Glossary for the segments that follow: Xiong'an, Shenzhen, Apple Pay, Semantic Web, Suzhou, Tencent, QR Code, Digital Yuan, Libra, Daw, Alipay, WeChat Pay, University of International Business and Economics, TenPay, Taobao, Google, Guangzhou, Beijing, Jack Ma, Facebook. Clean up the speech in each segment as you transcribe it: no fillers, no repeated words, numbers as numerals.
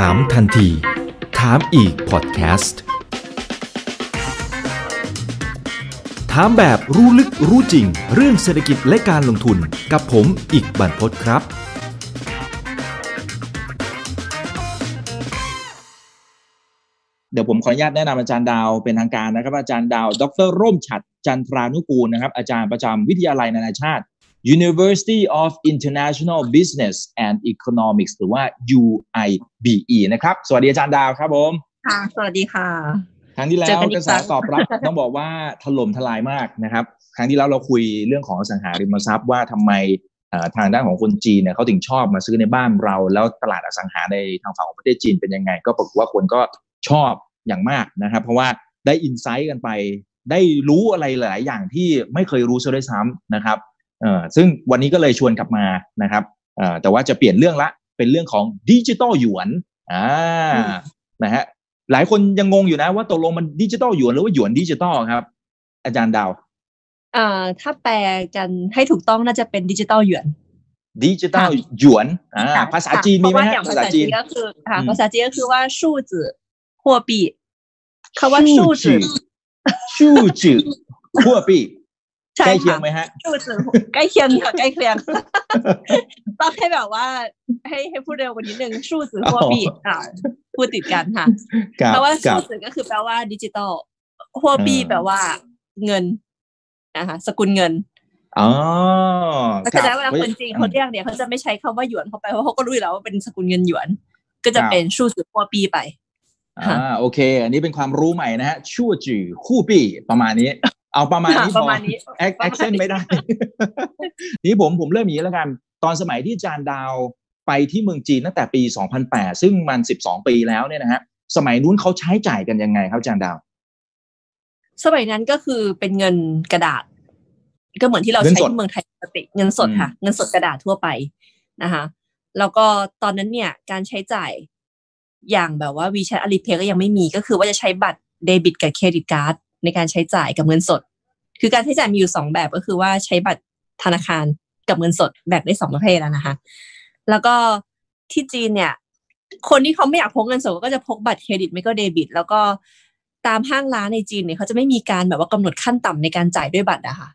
ถามทันทีถามอีกพอดแคสต์ถามแบบรู้ลึกรู้จริงเรื่องเศรษฐกิจและการลงทุนกับผมอิกบรรพตครับเดี๋ยวผมขออนุญาตแนะนำอาจารย์ดาวเป็นทางการนะครับอาจารย์ดาวดร.ร่มฉัตรจันทรานุกูลนะครับอาจารย์ประจำวิทยาลัยนานาชาติ University of International Business and Economics หรือว่า UIBE นะครับสวัสดีอาจารย์ดาวครับผมค่ะสวัสดีค่ะครั้งที่แล้วกระแสตอบรับต้องบอกว่าถล่มทลายมากนะครับครั้งที่แล้วเราคุยเรื่องของอสังหาริมทรัพย์ว่าทำไมทางด้านของคนจีนเนี่ยเขาถึงชอบมาซื้อในบ้านเราแล้วตลาดอสังหาในทางฝั่งของประเทศจีนเป็นยังไงก็ปรากฏว่าคนก็ชอบอย่างมากนะครับเพราะว่าได้อินไซต์กันไปได้รู้อะไรหลายอย่างที่ไม่เคยรู้ซะด้วยซ้ำนะครับซึ่งวันนี้ก็เลยชวนกลับมานะครับแต่ว่าจะเปลี่ยนเรื่องละเป็นเรื่องของดิจิตอลหยวนนะฮะหลายคนยังงงอยู่นะว่าตกลงมันดิจิตอลหยวนหรือว่าหยวนดิจิตอลครับอาจารย์ดาวถ้าแปลกันให้ถูกต้องน่าจะเป็นดิจิตอลหยวนดิจิตอลหยวนภาษาจีนมีไหมฮะภาษาจีนก็คือภาษาจีนก็คือว่าชู่จื่อหัวปีคำว่าชู่จื่อชู่จื่อหัวปีใกล้เคียงไหมฮะชู่จื่อใกล้เคียงค่ะใกล้เคียงต้องให้แบบว่าให้พูดเร็วกว่านิดนึงชู่จื่อหัวปีพูดติดกันค่ะเพราะว่าชู่จื่อก็คือแปลว่าดิจิตอลหัวปีแปลว่าเงินนะคะสกุลเงินอ๋อเพราะฉะนั้นเวลาคนจีนเขาเรียกเนี่ยเขาจะไม่ใช้คำว่าหยวนเข้าไปเพราะเขาก็รู้อยู่แล้วว่าเป็นสกุลเงินหยวนก็จะเป็นชู่จื่อหัวปีไปโอเคอันนี้เป็นความรู้ใหม่นะฮะชู่จื่อคู่ปี้ประมาณนี้เอาประมาณนี้พอแอคเซนต์ไม่ได้นี่ผมเริ่มอย่างนี้แล้วกันตอนสมัยที่อาจารย์ดาวไปที่เมืองจีนตั้งแต่ปี2008ซึ่งมัน12ปีแล้วเนี่ยนะฮะสมัยนู้นเขาใช้จ่ายกันยังไงครับอาจารย์ดาวสมัยนั้นก็คือเป็นเงินกระดาษก็เหมือนที่เราใช้ที่เมืองไทยปกติเงินสดค่ะเงินสดกระดาษทั่วไปนะคะแล้วก็ตอนนั้นเนี่ยการใช้จ่ายอย่างแบบว่า WeChat Alipay ก็ยังไม่มีก็คือว่าจะใช้บัตรเดบิตกับเครดิตการ์ดในการใช้จ่ายกับเงินสดคือการใช้จ่ายมีอยู่2แบบก็คือว่าใช้บัตรธนาคารกับเงินสดแบ่งได้2ประเภทแล้วนะคะแล้วก็ที่จีนเนี่ยคนที่เขาไม่อยากพกเงินสดก็จะพกบัตรเครดิตไม่ก็เดบิตแล้วก็ตามห้างร้านในจีนเนี่ยเขาจะไม่มีการแบบว่ากำหนดขั้นต่ำในการจ่ายด้วยบัตรอะค่ะ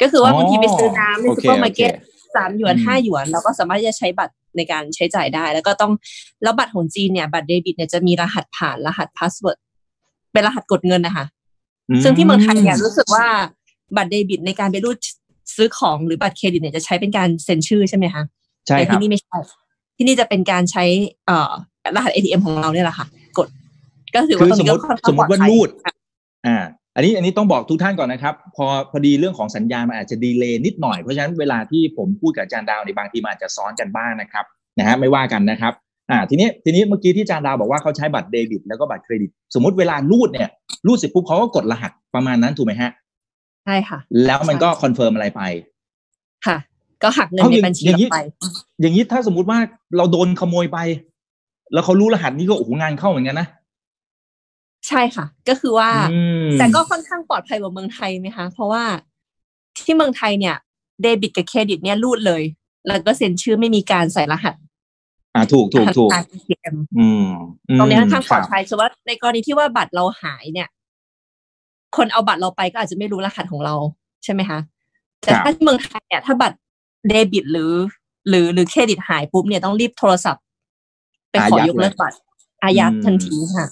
ก็คือว่าบางทีไปซื้อน้ำในซุปเปอร์มาร์เก็ต3หยวน5หยวนเราก็สามารถจะใช้บัตรในการใช้จ่ายได้แล้วก็ต้องแล้วบัตรของจีนเนี่ยบัตรเดบิตเนี่ยจะมีรหัสผ่านรหัสพาสเวิร์ดเป็นรหัสกดเงินนะคะซึ่งที่เมืองไทยเนี่ยรู้สึกว่าบัตรเดบิตในการไปรูดซื้อของหรือบัตรเครดิตเนี่ยจะใช้เป็นการเซ็นชื่อใช่ไหมคะใช่ครับที่นี่ไม่ใช่ที่นี่จะเป็นการใช้รหัส ATM ของเราเนี่ยแหละค่ะกดก็ถือว่าสมมติว่ารูดอันนี้ต้องบอกทุกท่านก่อนนะครับพอดีเรื่องของสัญญาณมันอาจจะดีเลย์นิดหน่อยเพราะฉะนั้นเวลาที่ผมพูดกับอาจารย์ดาวในบางทีมันอาจจะซ้อนกันบ้างนะครับนะฮะไม่ว่ากันนะครับทีนี้เมื่อกี้ที่อาจารย์ดาวบอกว่าเขาใช้บัตรเดบิตแล้วก็บัตรเครดิตสมมติเวลารูดเสร็จปุ๊บเขาก็กดรหัสประมาณนั้นถูกไหมฮะใช่ค่ะแล้วมันก็คอนเฟิร์มอะไรไปค่ะก็หักเงินในบัญชีไปอย่างนี้ถ้าสมมติว่าเราโดนขโมยไปแล้วเขารู้รหัสนี้ก็โอ้โหงานเข้าเหมือนกันนะใช่ค่ะก็คือว่าแต่ก็ค่อนข้างปลอดภัยกว่าเมืองไทยไหมคะเพราะว่าที่เมืองไทยเนี่ยเดบิตกับเครดิตเนี่ยรูดเลยแล้วก็เซ็นชื่อไม่มีการใส่รหัสถูกตรงนี้ค่อนข้างปลอดภัยเพราะว่าในกรณีที่ว่าบัตรเราหายเนี่ยคนเอาบัตรเราไปก็อาจจะไม่รู้รหัสของเราใช่ไหมคะแต่ถ้าที่เมืองไทยเนี่ยถ้าบัตรเดบิตหรือเครดิตหายปุ๊บเนี่ยต้องรีบโทรศัพท์ไปขอยกเลิกบัตรอายัดทันทีค่ะ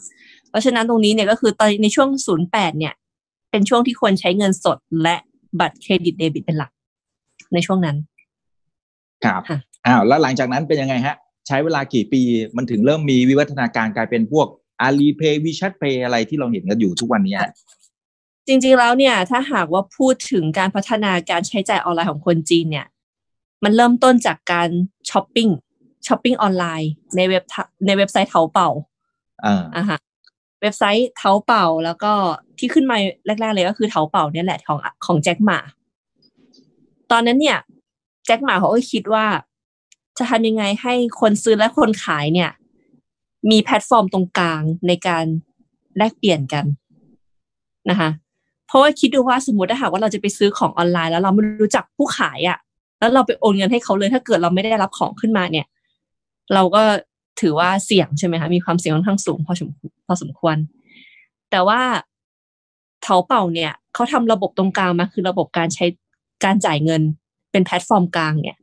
เพราะฉะนั้นตรงนี้เนี่ยก็คือตอนในช่วง08เนี่ยเป็นช่วงที่ควรใช้เงินสดและบัตรเครดิตเดบิตเป็นหลักในช่วงนั้นครับแล้วหลังจากนั้นเป็นยังไงฮะใช้เวลากี่ปีมันถึงเริ่มมีวิวัฒนาการกลายเป็นพวก Alipay WeChat Pay อะไรที่เราเห็นกันอยู่ทุกวันนี้จริงๆแล้วเนี่ยถ้าหากว่าพูดถึงการพัฒนาการใช้จ่ายออนไลน์ของคนจีนเนี่ยมันเริ่มต้นจากการช้อปปิ้งออนไลน์ในเว็บไซต์เถาเป่านะคะเว็บไซต์เถาเป่าแล้วก็ที่ขึ้นมาแรกๆเลยก็คือเถาเป่าเนี่ยแหละของแจ็คหม่าตอนนั้นเนี่ยแจ็คหม่าเขาก็คิดว่าจะทำยังไงให้คนซื้อและคนขายเนี่ยมีแพลตฟอร์มตรงกลางในการแลกเปลี่ยนกันนะคะเพราะว่าคิดดูว่าสมมติถ้าหากว่าเราจะไปซื้อของออนไลน์แล้วเราไม่รู้จักผู้ขายอ่ะแล้วเราไปโอนเงินให้เขาเลยถ้าเกิดเราไม่ได้รับของขึ้นมาเนี่ยเราก็ ถือว่าเสี่ยงใช่ไหมคะมีความเสี่ยงค่อนข้างสูงพอสมควรแต่ว่าเถาเป่าเนี่ยเขาทำระบบตรงกลางมาคือระบบการใช้การจ่ายเงินเป็นแพลตฟอร์มกลางเนี่ย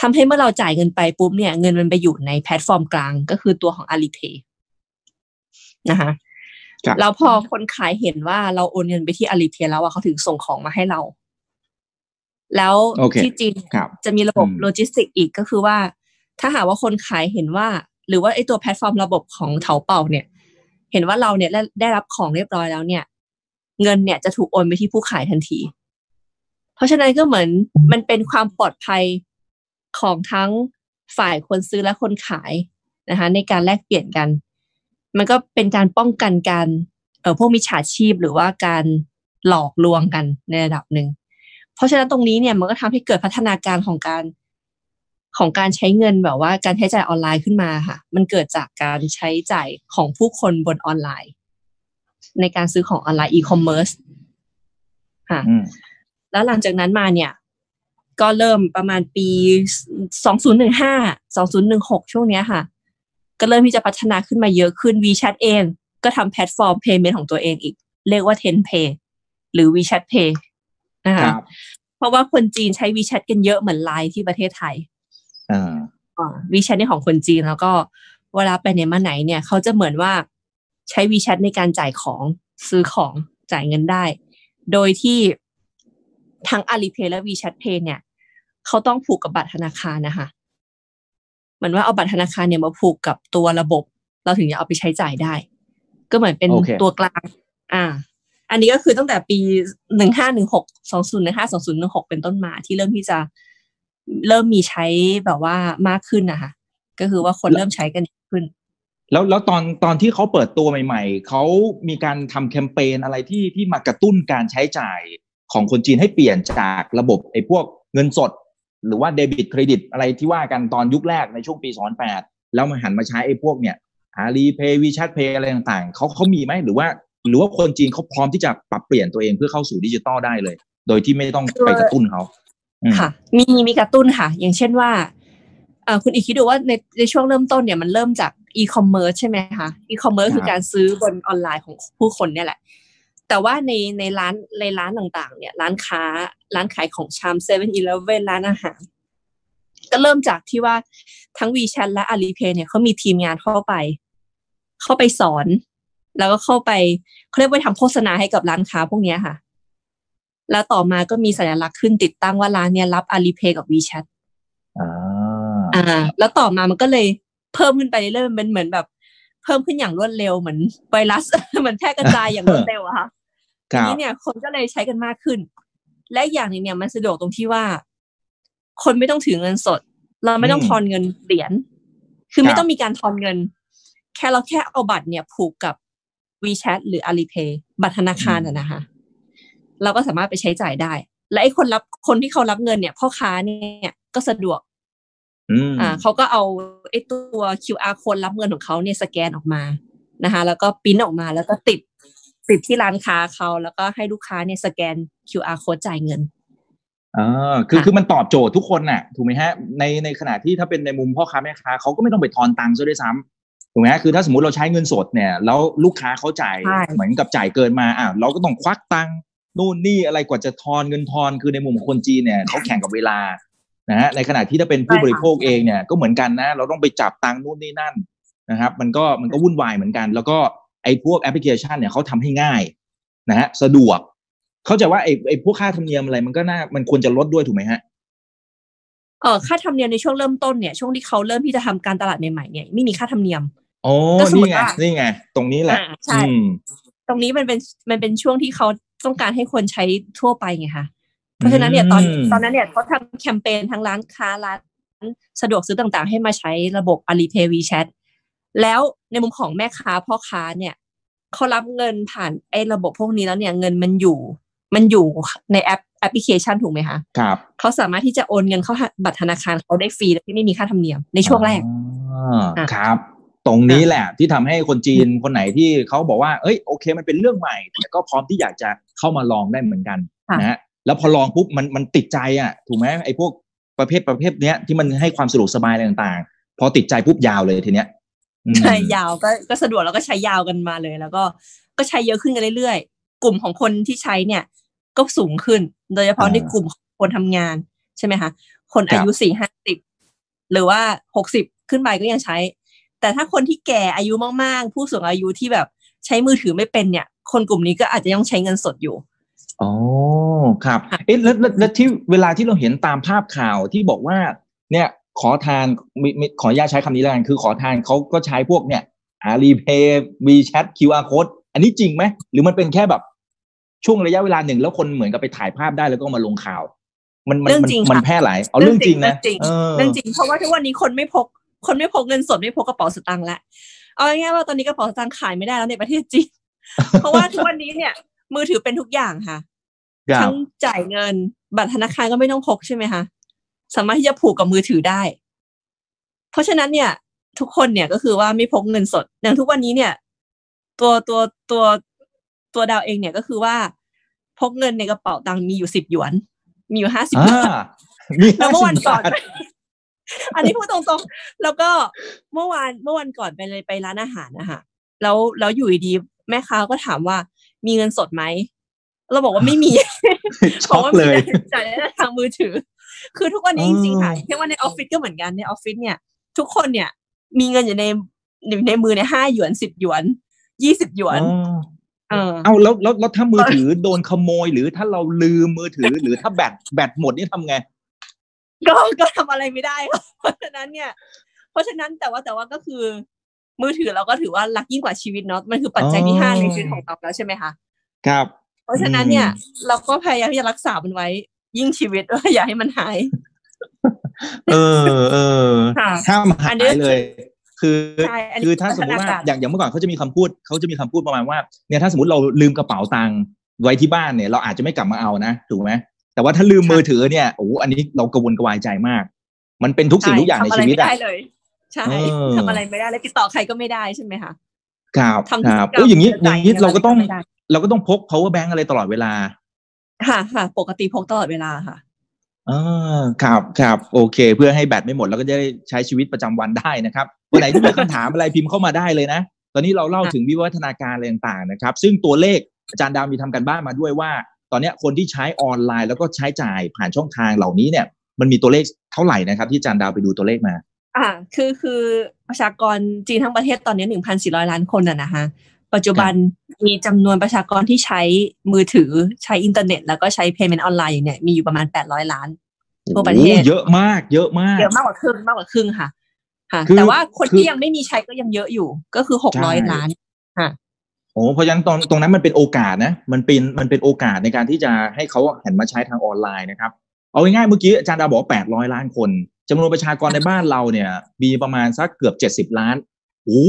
ทำให้เมื่อเราจ่ายเงินไปปุ๊บเนี่ยเงินมันไปอยู่ในแพลตฟอร์มกลางก็คือตัวของ Alipay นะคะแล้วพอคนขายเห็นว่าเราโอนเงินไปที่ Alipay แล้วเขาถึงส่งของมาให้เราแล้วที่จีนจะมีระบบโลจิสติกอีกก็คือว่าถ้าหากว่าคนขายเห็นว่าหรือว่าไอ้ตัวแพลตฟอร์มระบบของเถาเป่าเนี่ยเห็นว่าเราเนี่ยได้รับของเรียบร้อยแล้วเนี่ยเงินเนี่ยจะถูกโอนไปที่ผู้ขายทันทีเพราะฉะนั้นก็เหมือนมันเป็นความปลอดภัยของทั้งฝ่ายคนซื้อและคนขายนะคะในการแลกเปลี่ยนกันมันก็เป็นการป้องกันการพวกมิจฉาชีพหรือว่าการหลอกลวงกันในระดับหนึ่งเพราะฉะนั้นตรงนี้เนี่ยมันก็ทำให้เกิดพัฒนาการของการใช้เงินแบบว่าการใช้จ่ายออนไลน์ขึ้นมาค่ะมันเกิดจากการใช้จ่ายของผู้คนบนออนไลน์ในการซื้อของออนไลน์อีคอมเมิร์ซค่ะแล้วหลังจากนั้นมาเนี่ยก็เริ่มประมาณปี2015 2016ช่วงเนี้ยค่ะก็เริ่มที่จะพัฒนาขึ้นมาเยอะขึ้น WeChat เองก็ทำแพลตฟอร์ม payment ของตัวเองอีกเรียกว่า TenPay หรือ WeChat Pay นะคะเพราะว่าคนจีนใช้ WeChat กันเยอะเหมือน LINE ที่ประเทศไทยWeChat นี่ของคนจีนแล้วก็เวลาไปไหนมาไหนเนี่ยเขาจะเหมือนว่าใช้ WeChat ในการจ่ายของซื้อของจ่ายเงินได้โดยที่ทั้ง Alipay และ WeChat Pay เนี่ยเขาต้องผูกกับบัตรธนาคารนะคะเหมือนว่าเอาบัตรธนาคารเนี่ยมาผูกกับตัวระบบเราถึงจะเอาไปใช้จ่ายได้ก็เหมือนเป็น okay. ตัวกลางอันนี้ก็คือตั้งแต่ปี2016 เป็นต้นมาที่เริ่มที่จะเริ่มมีใช้แบบว่ามากขึ้นนะคะก็คือว่าคนเริ่มใช้กันขึ้นแล้วตอนที่เขาเปิดตัวใหม่ๆเขามีการทำแคมเปญอะไรที่มากระตุ้นการใช้จ่ายของคนจีนให้เปลี่ยนจากระบบไอ้พวกเงินสดหรือว่าเดบิตเครดิตอะไรที่ว่ากันตอนยุคแรกในช่วงปี2008แล้วมาหันมาใช้ไอ้พวกเนี่ย Alipay WeChat Pay อะไรต่างๆเขามีไหมหรือว่าคนจีนเขาพร้อมที่จะปรับเปลี่ยนตัวเองเพื่อเข้าสู่ดิจิตอลได้เลยโดยที่ไม่ต้องไปกระตุ้นเขาค่ะมีกระตุ้นค่ะอย่างเช่นว่าคุณอีกคิดดูว่าในช่วงเริ่มต้นเนี่ยมันเริ่มจากอีคอมเมิร์ซใช่ไหมคะอีคอมเมิร์ซคือการซื้อบนออนไลน์ของผู้คนเนี่ยแหละแต่ว่าในร้านต่างๆเนี่ยร้านขายของชำ 7-Eleven ร้านอาหารก็เริ่มจากที่ว่าทั้ง WeChat และ Alipay เนี่ยเขามีทีมงานเข้าไปสอนแล้วก็เข้าไปเขาเรียกว่าทำโฆษณาให้กับร้านค้าพวกนี้ค่ะแล้วต่อมาก็มีสัญลักษณ์ขึ้นติดตั้งว่าร้านเนี่ยรับ Alipay กับ WeChat แล้วต่อมามันก็เลยเพิ่มขึ้นไปเรื่อยๆมันเหมือนแบบเพิ่มขึ้นอย่างรวดเร็วเหมือนไวรัส มันแพร่กระจายอย่างรวดเร็วอะค่ะทีนี้เนี่ยคนก็เลยใช้กันมากขึ้นและอย่างนึงเนี่ยมันสะดวกตรงที่ว่าคนไม่ต้องถือเงินสดเราไม่ต้องทอนเงินเหรียญคือไม่ต้องมีการทอนเงินเราแค่เอาบัตรเนี่ยผูกกับ WeChat หรือ Alipay บัตรธนาคารนะคะเราก็สามารถไปใช้จ่ายได้และไอ้คนที่เขารับเงินเนี่ยพ่อค้าเนี่ยก็สะดวกเขาก็เอาไอ้ตัว QR Code รับเงินของเขาเนี่ยสแกนออกมานะคะแล้วก็พิมพ์ออกมาแล้วก็ติดที่ร้านค้าเขาแล้วก็ให้ลูกค้าเนี่ยสแกน QR Code จ่ายเงินคือมันตอบโจทย์ทุกคนน่ะถูกมั้ยฮะในขณะที่ถ้าเป็นในมุมพ่อค้าแม่ค้าเขาก็ไม่ต้องไปทอนตังค์ซะด้วยซ้ำถูกมั้ยฮะคือถ้าสมมุติเราใช้เงินสดเนี่ยแล้วลูกค้าเขาจ่ายเหมือนกับจ่ายเกินมาเราก็ต้องควักตังค์นู่นนี่อะไรกว่าจะทอนเงินทอนคือในมุมของคนจีนเนี่ยเขาแข่งกับเวลานะฮะในขณะที่ถ้าเป็นผู้บริโภคเองเนี่ยก็เหมือนกันนะเราต้องไปจับตังค์นู่นนี่นั่นนะครับมันก็วุ่นวายเหมือนกันแล้วก็ไอ้พวกแอปพลิเคชันเนี่ยเขาทำให้ง่ายนะฮะสะดวกเข้าใจว่าไอ้พวกค่าธรรมเนียมอะไรมันก็น่ามันควรจะลดด้วยถูกไหมฮะค่าธรรมเนียมในช่วงเริ่มต้นเนี่ยช่วงที่เขาเริ่มที่จะทำการตลาดใหม่ๆเนี่ยไม่มีค่าธรรมเนียมโอ้นี่ไงตรงนี้แหละใช่ตรงนี้มันเป็นช่วงที่เขาต้องการให้คนใช้ทั่วไปไงคะเพราะฉะนั้นเนี่ยตอนนั้นเนี่ยเขาทำแคมเปญทั้งร้านค้าร้านสะดวกซื้อต่างๆให้มาใช้ระบบ Alipay WeChat แล้วในมุมของแม่ค้าพ่อค้าเนี่ยเขารับเงินผ่านไอ้ระบบพวกนี้แล้วเนี่ยเงินมันอยู่ในแอปพลิเคชันถูกไหมคะครับเขาสามารถที่จะโอนเงินเข้าบัตรธนาคารเขาได้ฟรีโดยที่ไม่มีค่าธรรมเนียมในช่วงแรกครับตรงนี้แหละที่ทำให้คนจีนคนไหนที่เขาบอกว่าเอ้ยโอเคมันเป็นเรื่องใหม่แต่ก็พร้อมที่อยากจะเข้ามาลองได้เหมือนกันนะฮะแล้วพอลองปุ๊บมันติดใจอ่ะถูกไหมไอ้พวกประเภทเนี้ยที่มันให้ความสะดวกสบายอะไรต่างๆ พอติดใจปุ๊บยาวเลยทีเนี้ยใช่ยาวก็สะดวกแล้วก็ใช้ยาวกันมาเลยแล้วก็ใช้เยอะขึ้นกันเรื่อยๆกลุ่มของคนที่ใช้เนี่ยก็สูงขึ้นโดยเฉพาะในกลุ่มคนทำงานใช่ไหมคะคนอายุ 40-50 หรือว่า60ขึ้นไปก็ยังใช้แต่ถ้าคนที่แก่อายุมากๆผู้สูงอายุที่แบบใช้มือถือไม่เป็นเนี่ยคนกลุ่มนี้ก็อาจจะยังใช้เงินสดอยู่อ๋อครับเอ๊ะแล้วที่เวลาที่เราเห็นตามภาพข่าวที่บอกว่าเนี่ยขอทานขออนุญาตใช้คำนี้แล้วกันคือขอทานเขาก็ใช้พวกเนี่ย Alipay WeChat QR Code อันนี้จริงไหมหรือมันเป็นแค่แบบช่วงระยะเวลาหนึ่งแล้วคนเหมือนกับไปถ่ายภาพได้แล้วก็มาลงข่าวมันแพร่หลายเอาเรื่องจริงนะเรื่องจริงเพราะว่าทุกวันนี้คนไม่พกเงินสดไม่พกกระเป๋าสตางค์ละเอาง่ายๆว่าตอนนี้กระเป๋าสตางค์ขายไม่ได้แล้วในประเทศจีน เพราะว่าทุกวันนี้เนี่ยมือถือเป็นทุกอย่างค่ะทั้งจ่ายเงินบัตรธนาคารก็ไม่ต้องพกใช่ไหมคะสามารถที่จะผูกกับมือถือได้เพราะฉะนั้นเนี่ยทุกคนเนี่ยก็คือว่าไม่พกเงินสดอย่างทุกวันนี้เนี่ยตัวดาวเองเนี่ยก็คือว่าพกเงินในกระเป๋าตังค์มีอยู่10 หยวน มีอยู่50 บาทแล้วเมื่อวันก่อน อันนี้พูดตรงๆแล้วก็เมื่อวันก่อนไปร้านอาหารนะคะแล้วอยู่ดีๆแม่ค้าก็ถามว่ามีเงินสดไหมเราบอกว่าไม่มีช็อกเลยจ่ายได้ทางมือถือคือทุกวันนี้จริงๆค่ะทั้งว่าในออฟฟิศก็เหมือนกันในออฟฟิศเนี่ยทุกคนเนี่ยมีเงินอยู่ในมือใน5 หยวน10 หยวน20 หยวนเอาแล้วถ้ามือถือโดนขโมยหรือถ้าเราลืมมือถือหรือถ้าแบตหมดนี่ทำไงก็ทำอะไรไม่ได้เพราะฉะนั้นแต่ว่าก็คือมือถือเราก็ถือว่ารักยิ่งกว่าชีวิตเนาะมันคือปัจจัยที่5ในชีวิตของเราแล้วใช่ไหมคะครับเพราะฉะนั้นเนี่ยเราก็พยายามที่จะรักษามันไว้ยิ่งชีวิตว่าอย่าให้มันหายห้ามหายเลยคือถ้าสมมติว่าอย่างเมื่อก่อนเขาจะมีคำพูดประมาณว่าเนี่ยถ้าสมมติเราลืมกระเป๋าตังค์ไว้ที่บ้านเนี่ยเราอาจจะไม่กลับมาเอานะถูกไหมแต่ว่าถ้าลืมมือถือเนี่ยโอ้อันนี้เรากังวลกระวายใจมากมันเป็นทุกสิ่งทุกอย่างในชีวิตอะทำอะไรไม่ได้เลยใช่ทำอะไรไม่ได้และติดต่อใครก็ไม่ได้ใช่ไหมคะครับครับโอ้อย่างนี้เราก็ต้องพก power bank อะไรตลอดเวลาค่ะปกติพกตลอดเวลาค่ะครับครับโอเคเพื่อให้แบตไม่หมดแล้วก็จะได้ใช้ชีวิตประจำวันได้นะครับวันไหนที่มีคำถามอะไรพิมพ์เข้ามาได้เลยนะตอนนี้เราเล่าถึงวิวัฒนาการอะไรต่างๆนะครับซึ่งตัวเลขอาจารย์ดาวมีทำกันบ้านมาด้วยว่าตอนนี้คนที่ใช้ออนไลน์แล้วก็ใช้จ่ายผ่านช่องทางเหล่านี้เนี่ยมันมีตัวเลขเท่าไหร่นะครับที่อาจารย์ดาวไปดูตัวเลขมาคือประชากรจีนทั้งประเทศตอนนี้ 1,400 ล้านคนนะคะปัจจุบันมีจำนวนประชากรที่ใช้มือถือใช้อินเทอร์เน็ตแล้วก็ใช้ payment ออนไลน์เนี่ยมีอยู่ประมาณ800 ล้านทั่วประเทศเยอะมากมากกว่าครึ่งค่ะแต่ว่าคนที่ยังไม่มีใช้ก็ยังเยอะอยู่ก็คือ600 ล้านค่ะโอ้เพราะฉะนั้นตรงนั้นมันเป็นโอกาสนะมันเป็นโอกาสในการที่จะให้เขาหันมาใช้ทางออนไลน์นะครับเอาง่ายๆเมื่อกี้อาจารย์ดาวบอกว่า800ล้านคนจำนวนประชากรในบ้านเราเนี่ยมีประมาณสักเกือบ70ล้านโอ้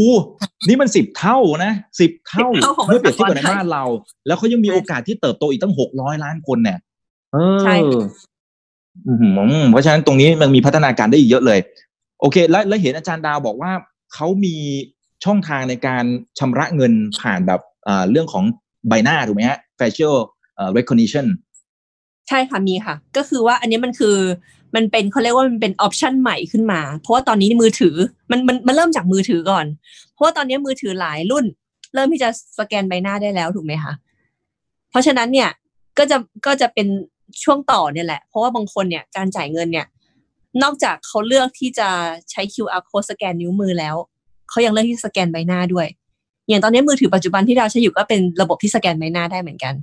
นี่มัน10 เท่าเมื่อเปรียบเทียบกับในบ้านเราแล้วเขายังมีโอกาสที่เติบโตอีกตั้ง600ล้านคนเนี่ยใช่เพราะฉะนั้นตรงนี้มันมีพัฒนาการได้อีกเยอะเลยโอเคแล้วเห็นอาจารย์ดาวบอกว่าเขามีช่องทางในการชำระเงินผ่านแบบเรื่องของใบหน้าถูกไหมฮะ facial recognition ใช่ค่ะมีค่ะก็คือว่าอันนี้มันเป็นเขาเรียกว่ามันเป็นออปชันใหม่ขึ้นมาเพราะว่าตอนนี้มือถือมันเริ่มจากมือถือก่อนเพราะว่าตอนนี้มือถือหลายรุ่นเริ่มที่จะสแกนใบหน้าได้แล้วถูกไหมคะเพราะฉะนั้นเนี่ยก็จะเป็นช่วงต่อเนี่ยแหละเพราะว่าบางคนเนี่ยการจ่ายเงินเนี่ยนอกจากเขาเลือกที่จะใช้ QR code สแกนนิ้วมือแล้วเขายังเลือกที่สแกนใบหน้าด้วยอย่างตอนนี้มือถือปัจจุบันที่เราใช้อยู่ก็เป็นระบบที่สแกนใบหน้าได้เหมือนกัน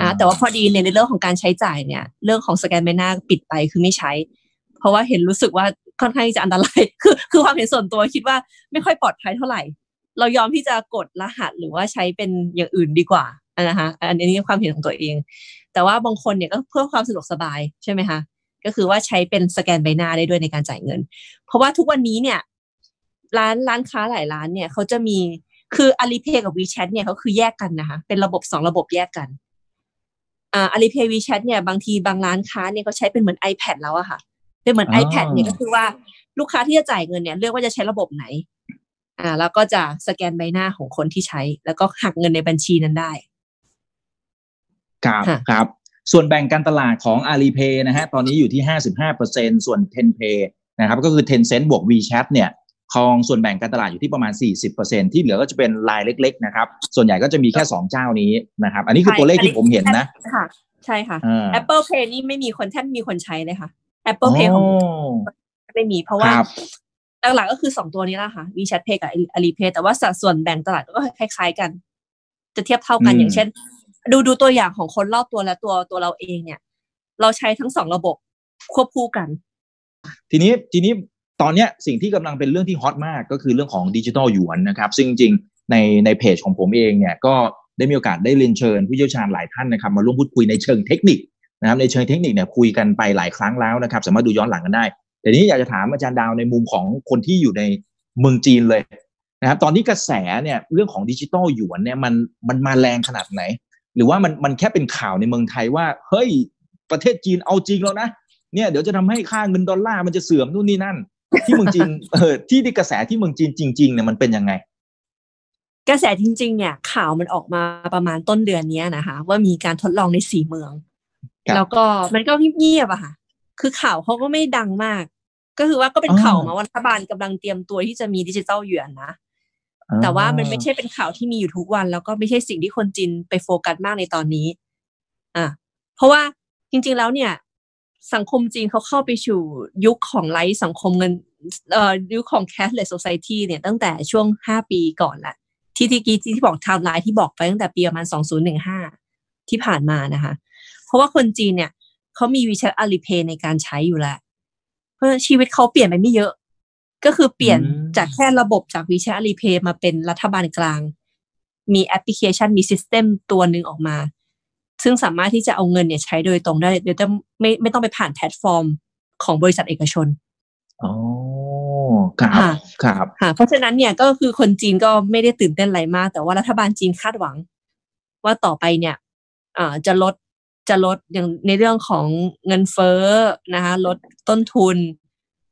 นะแต่ว่าพอดีในเรื่องของการใช้จ่ายเนี่ยเรื่องของสแกนใบหน้าปิดไปคือไม่ใช้เพราะว่าเห็นรู้สึกว่าค่อนข้างจะอันตรายคือความเห็นส่วนตัวคิดว่าไม่ค่อยปลอดภัยเท่าไหร่เรายอมที่จะกดรหัสหรือว่าใช้เป็นอย่างอื่นดีกว่านะคะอันนี้ความเห็นของตัวเองแต่ว่าบางคนเนี่ยก็เพื่อความสะดวกสบายใช่ไหมคะก็คือว่าใช้เป็นสแกนใบหน้าได้ด้วยในการจ่ายเงินเพราะว่าทุกวันนี้เนี่ยร้านค้าหลายร้านเนี่ยเขาจะมีคือ Alipay กับ WeChat เนี่ยเขาคือแยกกันนะคะเป็นระบบ2ระบบแยกกันAlipay WeChat เนี่ยบางทีบางร้านค้าเนี่ยเขาใช้เป็นเหมือน iPad แล้วอะค่ะเป็นเหมือน iPad เนี่ยก็คือว่าลูกค้าที่จะจ่ายเงินเนี่ยเลือกว่าจะใช้ระบบไหนแล้วก็จะสแกนใบหน้าของคนที่ใช้แล้วก็หักเงินในบัญชีนั้นได้ครับครับส่วนแบ่งการตลาดของ Alipay นะฮะตอนนี้อยู่ที่ 55% ส่วน TenPay นะครับก็คือ Tencent บวก WeChat เนี่ยครองส่วนแบ่งการตลาดอยู่ที่ประมาณ 40% ที่เหลือก็จะเป็นรายเล็กๆนะครับส่วนใหญ่ก็จะมีแค่2เจ้านี้นะครับอันนี้คือตัวเลขที่ผมเห็นนะค่ะใช่ค่ะ Apple Pay นี่ไม่มีคนแทบมีคนใช้เลยค่ะ Apple Pay ของไม่มีเพราะว่าหลักๆก็คือ2ตัวนี้ละค่ะ WeChat Pay กับ Alipay แต่ว่าสัดส่วนแบ่งตลาดก็คล้ายๆกันจะเทียบเท่ากันอย่างเช่นดูตัวอย่างของคนรอบตัวและตัวเราเองเนี่ยเราใช้ทั้ง2ระบบควบคู่กันทีนี้ตอนนี้สิ่งที่กำลังเป็นเรื่องที่ฮอตมากก็คือเรื่องของดิจิทัลหยวนนะครับซึ่งจริงๆในเพจของผมเองเนี่ยก็ได้มีโอกาสได้เรียนเชิญผู้เชี่ยวชาญหลายท่านนะครับมาร่วมพูดคุยในเชิงเทคนิคนะครับในเชิงเทคนิคเนี่ยคุยกันไปหลายครั้งแล้วนะครับสามารถดูย้อนหลังกันได้แต่นี้อยากจะถามอาจารย์ดาวในมุมของคนที่อยู่ในเมืองจีนเลยนะครับตอนนี้กระแสเนี่ยเรื่องของดิจิทัลหยวนเนี่ยมันมาแรงขนาดไหนหรือว่ามันแค่เป็นข่าวในเมืองไทยว่าเฮ้ยประเทศจีนเอาจริงแล้วนะเนี่ยเดี๋ยวจะทำให้ค่าเงินดอลลาร์มันจะเสื่อมนู่นนี่นั่นที่เมืองจีนที่กระแสที่เมืองจีนจริงๆเนี่ยมันเป็นยังไงกระแสจริงๆเนี่ยข่าวมันออกมาประมาณต้นเดือนนี้นะคะว่ามีการทดลองใน4เมืองแล้วก็มันก็เงียบๆอะค่ะคือข่าวเขาก็ไม่ดังมากก็คือว่าก็เป็นข่าวมาว่ารัฐบาลกำลังเตรียมตัวที่จะมีดิจิทัลหยวนนะแต่ว่ามันไม่ใช่เป็นข่าวที่มีอยู่ทุกวันแล้วก็ไม่ใช่สิ่งที่คนจีนไปโฟกัสมากในตอนนี้เพราะว่าจริงๆแล้วเนี่ยสังคมจีนเขาเข้าไปสู่ยุคของไร้สังคมเงินยุคของ cashless society เนี่ยตั้งแต่ช่วง5ปีก่อนแหละที่บอกไทม์ไลน์ที่บอกไปตั้งแต่ปีประมาณ2015ที่ผ่านมานะคะเพราะว่าคนจีนเนี่ยเขามี WeChat Alipay ในการใช้อยู่แล้วเพราะชีวิตเขาเปลี่ยนไปไม่เยอะก็คือเปลี่ยนจากแค่ระบบจาก WeChat Alipay มาเป็นรัฐบาลกลางมีแอปพลิเคชันมี system ตัวนึงออกมาซึ่งสามารถที่จะเอาเงินเนี่ยใช้โดยตรงได้โดยไม่ต้องไปผ่านแพลตฟอร์มของบริษัทเอกชนอ๋อครับเพราะฉะนั้นเนี่ยก็คือคนจีนก็ไม่ได้ตื่นเต้นอะไรมากแต่ว่ารัฐบาลจีนคาดหวังว่าต่อไปเนี่ยจะลดอย่างในเรื่องของเงินเฟ้อนะคะลดต้นทุน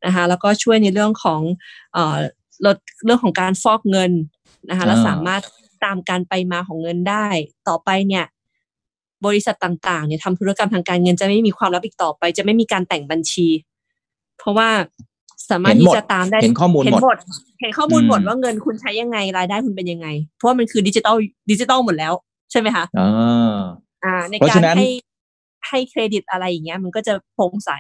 นะคะแล้วก็ช่วยในเรื่องของลดเรื่องของการฟอกเงินนะคะและสามารถตามการไปมาของเงินได้ต่อไปเนี่ยบริษัทต่างๆเนี่ยทำธุรกรรมทางการเงินจะไม่มีความลับอีกต่อไปจะไม่มีการแต่งบัญชีเพราะว่าสามารถที่จะตามได้เห็นข้อมูลหมดว่าเงินคุณใช้ยังไงรายได้คุณเป็นยังไงเพราะมันคือดิจิตอลหมดแล้วใช่ไหมคะในการให้เครดิตอะไรอย่างเงี้ยมันก็จะโปร่งใส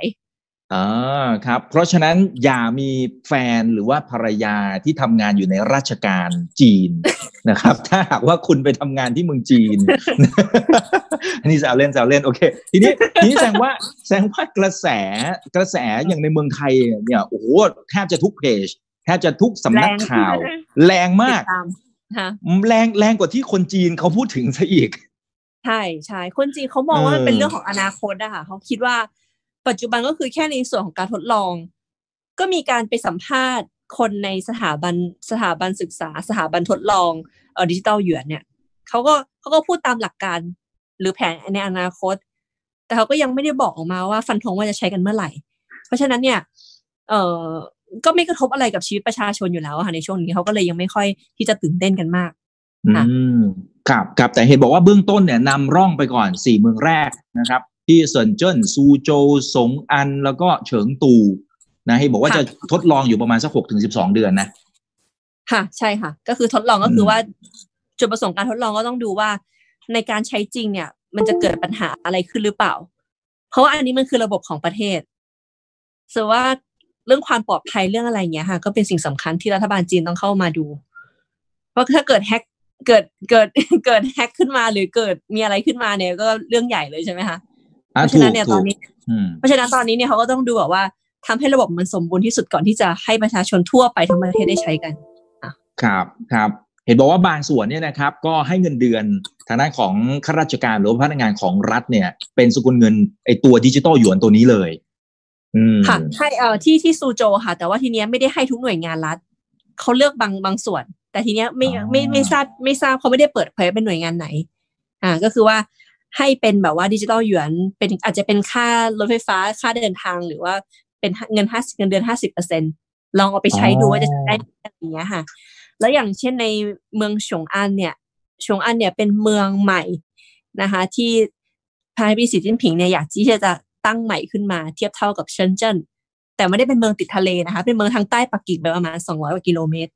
ครับเพราะฉะนั้นอย่ามีแฟนหรือว่าภรรยาที่ทำงานอยู่ในราชการจีนนะครับถ้าหากว่าคุณไปทำงานที่เมืองจีนอันนี้แซวเล่นโอเคทีนี้แสดงว่ากระแสอย่างในเมืองไทยเนี่ยโอ้โหแทบจะทุกเพจแทบจะทุกสำนักข่าวแรงมากแรงกว่าที่คนจีนเขาพูดถึงซะอีกใช่คนจีนเขามองว่ามันเป็นเรื่องของอนาคตนะคะเขาคิดว่าปัจจุบันก็คือแค่ในส่วนของการทดลองก็มีการไปสัมภาษณ์คนในสถาบันศึกษาสถาบันทดลองดิจิทัลหยวนเนี่ยเขาก็พูดตามหลักการหรือแผนในอนาคตแต่เขาก็ยังไม่ได้บอกออกมาว่าฟันธงว่าจะใช้กันเมื่อไหร่เพราะฉะนั้นเนี่ยก็ไม่กระทบอะไรกับชีวิตประชาชนอยู่แล้วค่ะในช่วงนี้เขาก็เลยยังไม่ค่อยที่จะตื่นเต้นกันมากครับแต่เห็นบอกว่าเบื้องต้นเนี่ยนำร่องไปก่อน4เมืองแรกนะครับที่เซินเจิ้นซูโจวสงอันแล้วก็เฉิงตูนะให้บอกว่าจะทดลองอยู่ประมาณสัก 6-12 เดือนนะค่ะใช่ค่ะก็คือทดลองก็คือว่าจุดประสงค์การทดลองก็ต้องดูว่าในการใช้จริงเนี่ยมันจะเกิดปัญหาอะไรขึ้นหรือเปล่าเพราะว่าอันนี้มันคือระบบของประเทศส่วนว่าเรื่องความปลอดภัยเรื่องอะไรเงี้ยค่ะก็เป็นสิ่งสำคัญที่รัฐบาลจีนต้องเข้ามาดูเพราะถ้าเกิดแฮกขึ้นมาหรือเกิดมีอะไรขึ้นมาเนี่ยก็เรื่องใหญ่เลยใช่ไหมคะเพราะฉะนั้นตอนนี้เนี่ยเขาก็ต้องดูแบบว่าทำให้ระบบมันสมบูรณ์ที่สุดก่อนที่จะให้ประชาชนทั่วไปทั้งประเทศได้ใช้กันครับเห็นบอกว่าบางส่วนเนี่ยนะครับก็ให้เงินเดือนทางด้านของข้าราชการหรือพนักงานของรัฐเนี่ยเป็นสกุลเงินไอตัวดิจิตอลหยวนตัวนี้เลยค่ะให้ที่ซูโจวค่ะแต่ว่าทีเนี้ยไม่ได้ให้ทุกหน่วยงานรัฐเขาเลือกบางส่วนแต่ทีเนี้ยไม่ทราบเขาไม่ได้เปิดเผยเป็นหน่วยงานไหนก็คือว่าให้เป็นแบบว่าดิจิทัลหยวนเป็นอาจจะเป็นค่ารถไฟฟ้าค่าเดินทางหรือว่าเป็นเงินเดือน 50% ลองเอาไปใช้ดูว่าจะได้อย่างเงี้ยค่ะแล้วอย่างเช่นในเมืองฉงอันเนี่ยเป็นเมืองใหม่นะคะที่พระนายกสีจิ้นผิงเนี่ยอยากที่จะตั้งใหม่ขึ้นมาเทียบเท่ากับเซินเจิ้น แต่ไม่ได้เป็นเมืองติดทะเลนะคะเป็นเมืองทางใต้ปักกิ่งไปประมาณ200กว่ากิโลเมตร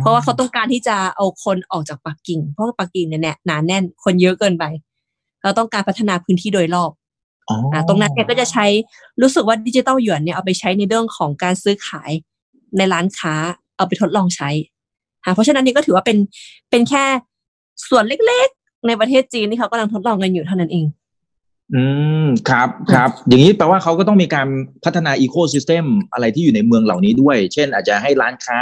เพราะว่าเขาต้องการที่จะเอาคนออกจากปักกิ่งเพราะปักกิ่งเนี่ยหนาแน่นคนเยอะเกินไปเราต้องการพัฒนาพื้นที่โดยรอบตรงนั้นเนี่ยก็จะใช้รู้สึกว่าดิจิตอลหยวนเนี่ยเอาไปใช้ในเรื่องของการซื้อขายในร้านค้าเอาไปทดลองใช้เพราะฉะนั้นนี่ก็ถือว่าเป็นแค่ส่วนเล็กๆในประเทศจีนที่เขากำลังทดลองกันอยู่เท่านั้นเองครับครับอย่างนี้แปลว่าเขาก็ต้องมีการพัฒนาอีโคซิสเต็มอะไรที่อยู่ในเมืองเหล่านี้ด้วยเช่นอาจจะให้ร้านค้า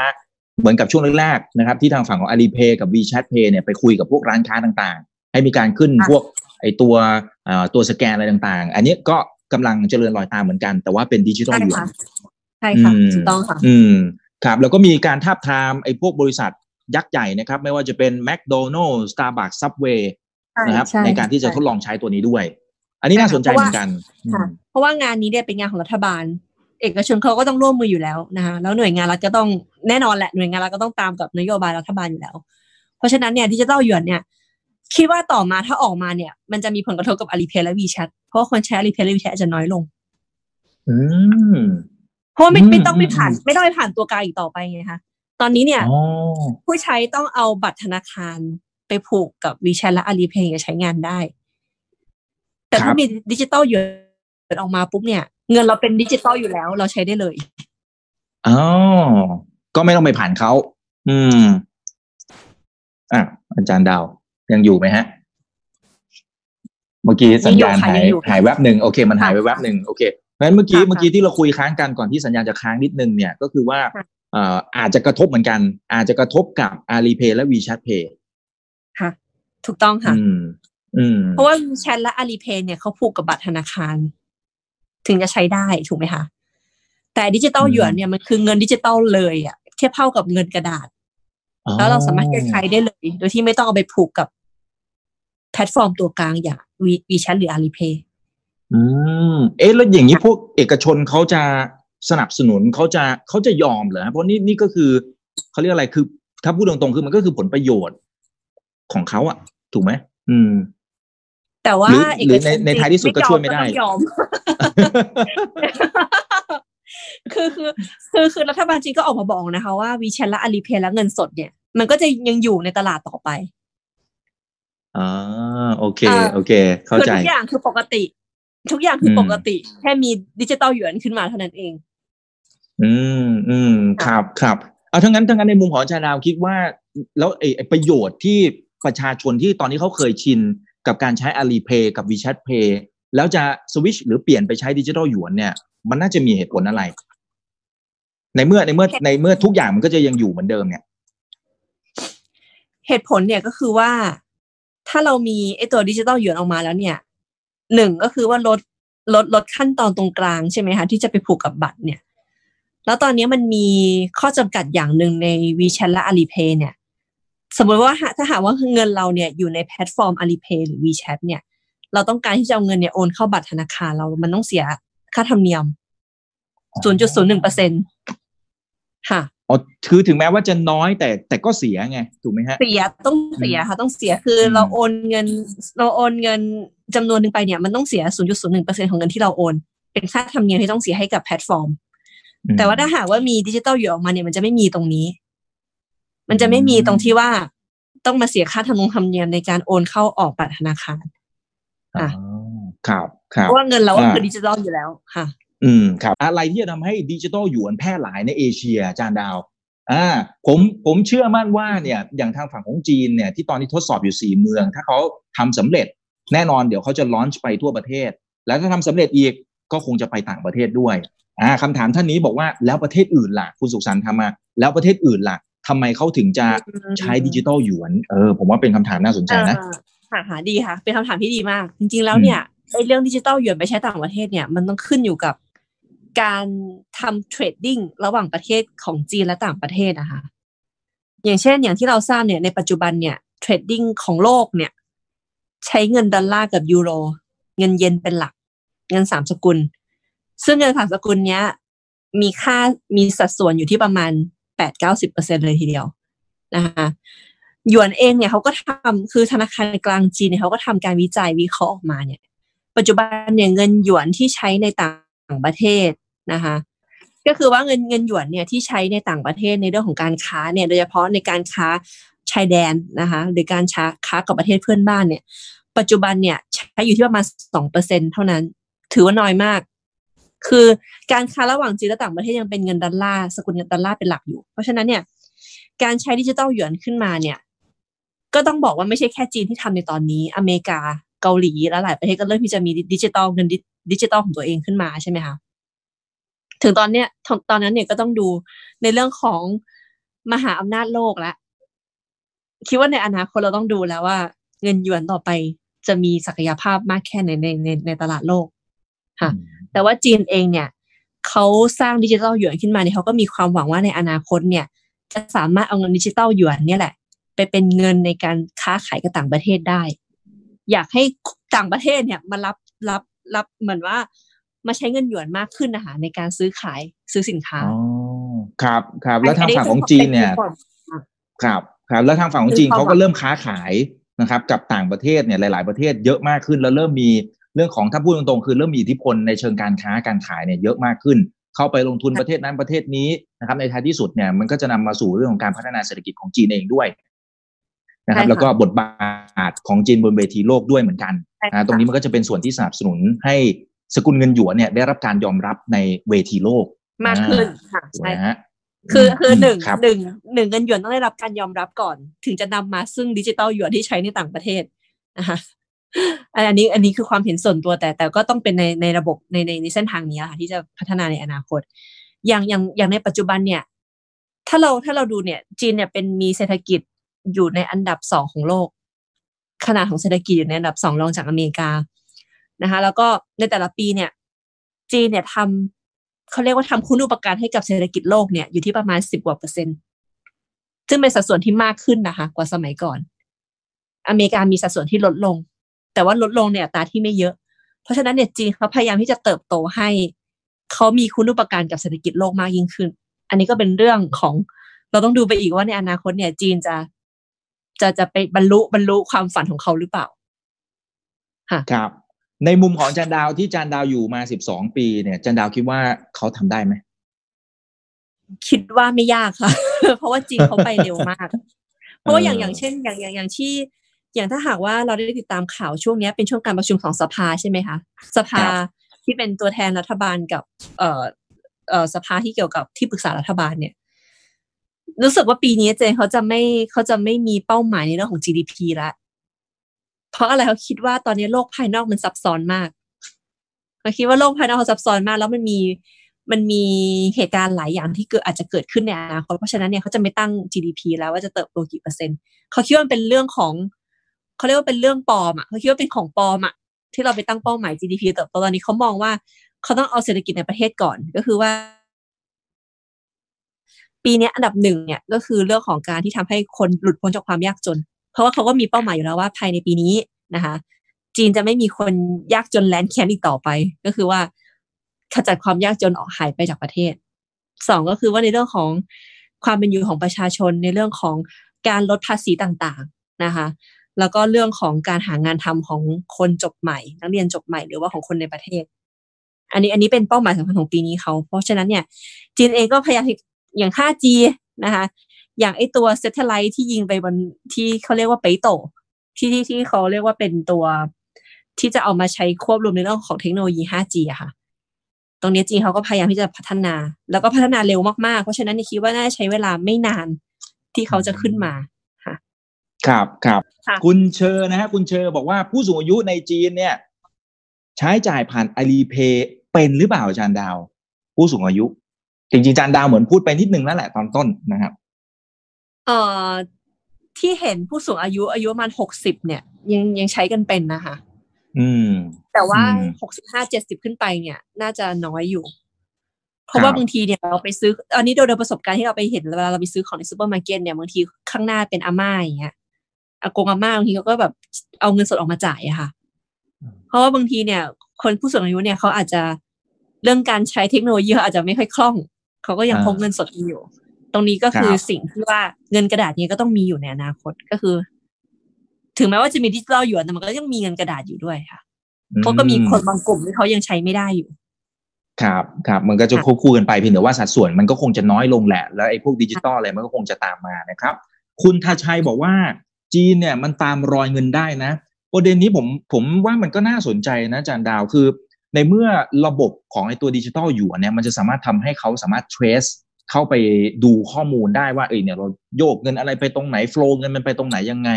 เหมือนกับช่วงแรกๆนะครับที่ทางฝั่งของ Alipay กับ WeChat Pay เนี่ยไปคุยกับพวกร้านค้าต่างๆให้มีการขึ้นพวกไอตัวสแกนอะไรต่างๆอันนี้ก็กำลังเจริญรอยตามเหมือนกันแต่ว่าเป็นดิจิทัลอยู่ใช่ค่ะถูกต้องค่ะครับแล้วก็มีการทาบทามไอ้พวกบริษัทยักษ์ใหญ่นะครับไม่ว่าจะเป็น McDonald's Starbucks Subway นะครับในการที่จะทดลองใช้ตัวนี้ด้วยอันนี้น่าสนใจเหมือนกันเพราะว่างานนี้เนี่ยเป็นงานของรัฐบาลเอกชนเขาก็ต้องร่วมมืออยู่แล้วนะคะแล้วหน่วยงานรัฐก็ต้องแน่นอนแหละหน่วยงานรัฐก็ต้องตามกับนโยบายรัฐบาลอยู่แล้วเพราะฉะนั้นเนี่ยดิจิทัลหยวนเนี่ยคิดว่าต่อมาถ้าออกมาเนี่ยมันจะมีผลกระทบกับ Alipay และ WeChat เพราะคนใช้ Alipay และ WeChat จะน้อยลงเพราะไม่ต้องไปผ่านตัวกลางอีกต่อไปไงคะตอนนี้เนี่ยผู้ใช้ต้องเอาบัตรธนาคารไปผูกกับ WeChat และ Alipay จะใช้งานได้แต่ถ้ามีดิจิทัลหยวนออกมาปุ๊บเนี่ยเงินเราเป็นดิจิทัลอยู่แล้วเราใช้ได้เลยอ๋อก็ไม่ต้องไปผ่านเขาอาจารย์ดาวยังอยู่ไหมฮะเมื่อกี้สัญญาณหายแวบหนึ่งโอเคมันหายไปแวบหนึ่งโอเคงั้นเมื่อกี้ที่เราคุยค้างกันก่อนที่สัญญาณจะค้างนิดนึงเนี่ยก็คือว่าอาจจะกระทบเหมือนกันอาจจะกระทบกับ Alipay และ WeChat Pay ค่ะถูกต้องค่ะเพราะว่า WeChat และ Alipay เนี่ยเขาผูกกับบัตรธนาคารถึงจะใช้ได้ถูกไหมคะแต่ดิจิตอลหยวนเนี่ยมันคือเงินดิจิตอลเลยอ่ะเทียบเท่ากับเงินกระดาษแล้วเราสามารถใช้ได้เลยโดยที่ไม่ต้องเอาไปผูกกับแพลตฟอร์มตัวกลางอย่าง WeChat หรือ Alipay เอ๊ะแล้วอย่างนี้พวกเอกชนเขาจะสนับสนุนเขาจะยอมเหรอเพราะนี่ก็คือเขาเรียกอะไรคือถ้าพูดตรงๆคือมันก็คือผลประโยชน์ของเขาอ่ะถูกไหมแต่ว่าหรือในท้ายที่สุดก็ช่วยไม่ได้คือรัฐบาลจีนก็ออกมาบอกนะคะว่า WeChat และ Alipay และเงินสดเนี่ยมันก็จะยังอยู่ในตลาดต่อไปโอเคเข้าใจทุกอย่างคือปกติแค่มีดิจิตอลหยวนขึ้นมาเท่านั้นเองครับเอาทั้งนั้นในมุมของอาจารย์ดาวคิดว่าแล้วไอ้ประโยชน์ที่ประชาชนที่ตอนนี้เขาเคยชินกับการใช้ Alipay กับ WeChat Pay แล้วจะสวิตช์หรือเปลี่ยนไปใช้ดิจิทัลหยวนเนี่ยมันน่าจะมีเหตุผลอะไรในเมื่อทุกอย่างมันก็จะยังอยู่เหมือนเดิมเนี่ยเหตุผลเนี่ยก็คือว่าถ้าเรามีไอ้ตัวดิจิทัลหยวนออกมาแล้วเนี่ยหนึ่งก็คือว่าลดขั้นตอนตรงกลางใช่ไหมคะที่จะไปผูกกับบัตรเนี่ยแล้วตอนนี้มันมีข้อจำกัดอย่างหนึ่งใน WeChat และ Alipay เนี่ยสมมติว่าถ้าหากว่าเงินเราเนี่ยอยู่ในแพลตฟอร์ม Alipay หรือ WeChat เนี่ยเราต้องการที่จะเอาเงินเนี่ยโอนเข้าบัตรธนาคารเรามันต้องเสียค่าธรรมเนียม 0.01% ค่ะอ๋อคือถึงแม้ว่าจะน้อยแต่ก็เสียไงถูกไหมฮะต้องเสียคือเราโอนเงินจำนวนนึงไปเนี่ยมันต้องเสีย 0.01% ของเงินที่เราโอนเป็นค่าธรรมเนียมที่ต้องเสียให้กับแพลตฟอร์มแต่ว่าถ้าหากว่ามีดิจิตอลอยู่ออกมาเนี่ยมันจะไม่มีตรงนี้มันจะไม่มีตรงที่ว่าต้องมาเสียค่าธรรมเนียมในการโอนเข้าออกบัตรธนาคารครับเพราะว่าเงินเราก็คือดิจิทัลอยู่แล้วค่ะครับอะไรที่จะทำให้ดิจิทัลหยวนแพร่หลายในเอเชียอาจารย์ดาวผมเชื่อมั่นว่าเนี่ยอย่างทางฝั่งของจีนเนี่ยที่ตอนนี้ทดสอบอยู่4เมืองถ้าเขาทำสำเร็จแน่นอนเดี๋ยวเขาจะลอนช์ไปทั่วประเทศแล้วถ้าทำสำเร็จอีกก็คงจะไปต่างประเทศด้วยคำถามท่านนี้บอกว่าแล้วประเทศอื่นล่ะคุณสุขสันต์ทำมาแล้วประเทศอื่นล่ะทำไมเขาถึงจะใช้ดิจิทัลหยวนผมว่าเป็นคำถามน่าสนใจนะค่ะดีค่ะเป็นคำถามที่ดีมากจริงๆแล้วเนี่ยไอ้เรื่องดิจิทัลหยวนไปใช้ต่างประเทศเนี่ยมันต้องขึ้นอยู่กับการทำเทรดดิ้งระหว่างประเทศของจีนและต่างประเทศนะคะอย่างเช่นอย่างที่เราทราบเนี่ยในปัจจุบันเนี่ยเทรดดิ้งของโลกเนี่ยใช้เงินดอลลาร์กับยูโรเงินเยนเป็นหลักเงิน3สกุลซึ่งเงิน3สกุลเนี้ยมีค่ามีสัดส่วนอยู่ที่ประมาณ 8-90% เลยทีเดียวนะคะหยวนเองเนี่ยเขาก็ทำคือธนาคารกลางจีนเนี่ยเขาก็ทำการวิจัยวิเคราะห์ออกมาเนี่ยปัจจุบันเนี่ยเงินหยวนที่ใช้ในต่างประเทศนะคะ ก็คือว่าเงินหยวนเนี่ยที่ใช้ในต่างประเทศในเรื่องของการค้าเนี่ยโดยเฉพาะในการค้าชายแดนนะคะหรือการค้ากับประเทศเพื่อนบ้านเนี่ยปัจจุบันเนี่ยใช้อยู่ที่ประมาณ 2% เท่านั้นถือว่าน้อยมากคือการค้าระหว่างจีนและต่างประเทศยังเป็นเงินดอลลาร์สกุลเงินดอลลาร์เป็นหลักอยู่เพราะฉะนั้นเนี่ยการใช้ดิจิทัลหยวนขึ้นมาเนี่ยก็ต้องบอกว่าไม่ใช่แค่จีนที่ทำในตอนนี้อเมริกาเกาหลีและหลายประเทศก็เริ่มที่จะมีดิจิทัลเงินดิจิทัลของตัวเองขึ้นมาใช่ไหมคะถึงตอนนั้นเนี่ยก็ต้องดูในเรื่องของมหาอำนาจโลกละคิดว่าในอนาคตเราต้องดูแล้วว่าเงินหยวนต่อไปจะมีศักยภาพมากแค่ไหนในตลาดโลกค่ะแต่ว่าจีนเองเนี่ยเขาสร้างดิจิทัลหยวนขึ้นมาเนี่ยเขาก็มีความหวังว่าในอนาคตเนี่ยจะสามารถเอาเงินดิจิทัลหยวนเนี่ยแหละไปเป็นเงินในการค้าขายกับต่างประเทศได้อยากให้ต่างประเทศเนี่ยมารับเหมือนว่ามาใช้เงินหยวนมากขึ้นนะคะในการซื้อขายซื้อสินค้าอ๋อครับครับแล้วทางฝั่งของจีนเนี่ยครับครับแล้วทางฝั่งของจีนเขาก็เริ่มค้าขายนะครับกับต่างประเทศเนี่ยหลายๆประเทศเยอะมากขึ้นแล้วเริ่มมีเรื่องของถ้าพูดตรงๆคือเริ่มมีอิทธิพลในเชิงการค้าการขายเนี่ยเยอะมากขึ้นเข้าไปลงทุนประเทศนั้นประเทศนี้นะครับในท้ายที่สุดเนี่ยมันก็จะนำมาสู่เรื่องของการพัฒนาเศรษฐกิจของจีนเองด้วยนะครับแล้วก็บทบาทของจีนบนเวทีโลกด้วยเหมือนกันนะตรงนี้มันก็จะเป็นส่วนที่สนับสนุนให้สกุลเงินหยวนเนี่ยได้รับการยอมรับในเวทีโลกมากขึ้นค่ะใช่ฮะคือหนึ่งเงินหยวนต้องได้รับการยอมรับก่อนถึงจะนำมาซึ่งดิจิทัลหยวนที่ใช้ในต่างประเทศนะคะอันนี้คือความเห็นส่วนตัวแต่ก็ต้องเป็นในระบบในเส้นทางนี้ค่ะที่จะพัฒนาในอนาคตอย่างในปัจจุบันเนี่ยถ้าเราดูเนี่ยจีนเนี่ยเป็นมีเศรษฐกิจอยู่ในอันดับ2ของโลกขนาดของเศรษฐกิจอยู่ในอันดับ2รองจากอเมริกานะคะแล้วก็ในแต่ละปีเนี่ยจีนเนี่ยทำเขาเรียกว่าทำคุณูปการให้กับเศรษฐกิจโลกเนี่ยอยู่ที่ประมาณ10%ซึ่งเป็นสัดส่วนที่มากขึ้นนะคะกว่าสมัยก่อนอเมริกามีสัดส่วนที่ลดลงแต่ว่าลดลงเนี่ยอัตราที่ไม่เยอะเพราะฉะนั้นเนี่ยจีนเขาพยายามที่จะเติบโตให้เขามีคุณูปการกับเศรษฐกิจโลกมากยิ่งขึ้นอันนี้ก็เป็นเรื่องของเราต้องดูไปอีกว่าในอนาคตเนี่ยจีนจะไปบรรลุความฝันของเขาหรือเปล่าค่ะครับในมุมของจันดาวที่จันดาวอยู่มา12ปีเนี่ยจันดาวคิดว่าเขาทำได้ไหมคิดว่าไม่ยากค่ะ เพราะว่าจีนเขาไปเร็วมากเพราะว่าอย่างเช่นอย่างที่อย่างถ้าหากว่าเราได้ติดตามข่าวช่วงนี้เป็นช่วงการประชุมของสภาใช่ไหมคะสภาที่เป็นตัวแทนรัฐบาลกับสภาที่เกี่ยวกับที่ปรึกษารัฐบาลเนี่ยรู้สึกว่าปีนี้เจนเขาจะไม่มีเป้าหมายในเรื่องของ GDP ละเพราะอะไรเขาคิดว่าตอนนี้โลกภายนอกมันซับซ้อนมากเขาคิดว่าโลกภายนอกเขาซับซ้อนมากแล้วมันมีเหตุการณ์หลายอย่างที่อาจจะเกิดขึ้นในอนาคตเพราะฉะนั้นเนี่ยเขาจะไม่ตั้ง GDP แล้วว่าจะเติบโตกี่เปอร์เซ็นต์เขาคิดว่ามันเป็นเรื่องของเขาเรียกว่าเป็นเรื่องปลอมอ่ะเขาคิดว่าเป็นของปลอมอ่ะที่เราไปตั้งเป้าหมาย GDP เติบโตตอนนี้เขามองว่าเขาต้องเอาเศรษฐกิจในประเทศก่อนก็คือว่าปีนี้อันดับหนึ่งเนี่ยก็คือเรื่องของการที่ทำให้คนหลุดพ้นจากความยากจนเพราะว่าเขาก็มีเป้าหมายอยู่แล้วว่าภายในปีนี้นะคะจีนจะไม่มีคนยากจนแลนด์แค้นอีกต่อไปก็คือว่าขจัดความยากจนออกหายไปจากประเทศสองก็คือว่าในเรื่องของความเป็นอยู่ของประชาชนในเรื่องของการลดภาษีต่างๆนะคะแล้วก็เรื่องของการหางานทำของคนจบใหม่นักเรียนจบใหม่หรือว่าของคนในประเทศอันนี้เป็นเป้าหมายสำคัญของปีนี้เขาเพราะฉะนั้นเนี่ยจีนเองก็พยายามอย่าง 5G นะคะอย่างไอตัว satellite ที่ยิงไปบนที่เขาเรียกว่าเปโตที่เขาเรียกว่าเป็นตัวที่จะเอามาใช้ควบรวมในเรื่องของเทคโนโลยี 5G อะค่ะตรงนี้จีนเขาก็พยายามที่จะพัฒนาแล้วก็พัฒนาเร็วมากๆเพราะฉะนั้นเนี่ยคิดว่าน่าใช้เวลาไม่นานที่เขาจะขึ้นมาค่ะครับครับคุณเชอนะฮะคุณเชอบอกว่าผู้สูงอายุในจีนเนี่ยใช้จ่ายผ่าน Alipay เป็นหรือเปล่าอาจารย์ดาวผู้สูงอายุจริงๆจานดาวเหมือนพูดไปนิดนึงแล้วแหละตอนต้นนะครับที่เห็นผู้สูงอายุประมาณ60เนี่ยยังใช้กันเป็นนะคะแต่ว่า65 70ขึ้นไปเนี่ยน่าจะน้อยอยู่เพราะว่าบางทีเนี่ยเราไปซื้ออันนี้โดยประสบการณ์ที่เราไปเห็นเวลาเราไปซื้อของในซูเปอร์มาร์เก็ตเนี่ยบางทีข้างหน้าเป็นอาม่าอย่างเงี้ยอากงอาม่าบางทีเขาก็แบบเอาเงินสดออกมาจ่ายอะค่ะเพราะว่าบางทีเนี่ยคนผู้สูงอายุเนี่ยเขาอาจจะเรื่องการใช้เทคโนโลยีเขาอาจจะไม่ค่อยคล่องเขาก็ยังคงเงินสดอยู่ตรงนี้ก็คือสิ่งที่ว่าเงินกระดาษนี้ก็ต้องมีอยู่ในอนาคตก็คือถึงแม้ว่าจะมีดิจิทัลหยวนแต่มันก็ยังมีเงินกระดาษอยู่ด้วยค่ะเพราะก็มีคนบางกลุ่มที่เขายังใช้ไม่ได้อยู่ ครับครับมันก็จะควบคู่กันไปเพียงแต่ว่าสัดส่วนมันก็คงจะน้อยลงแหละแล้วไอ้พวกดิจิตอลอะไรมันก็คงจะตามมานะครับคุณทาชัยบอกว่าจีนเนี่ยมันตามรอยเงินได้นะประเด็นนี้ผมว่ามันก็น่าสนใจนะอาจารย์ดาวคือในเมื่อระบบของไอ้ตัวดิจิตอลอยู่เนี่ยมันจะสามารถทำให้เขาสามารถ trace เข้าไปดูข้อมูลได้ว่าเออเนี่ยเราโยกเงินอะไรไปตรงไหน flow เงินมันไปตรงไหนยังไง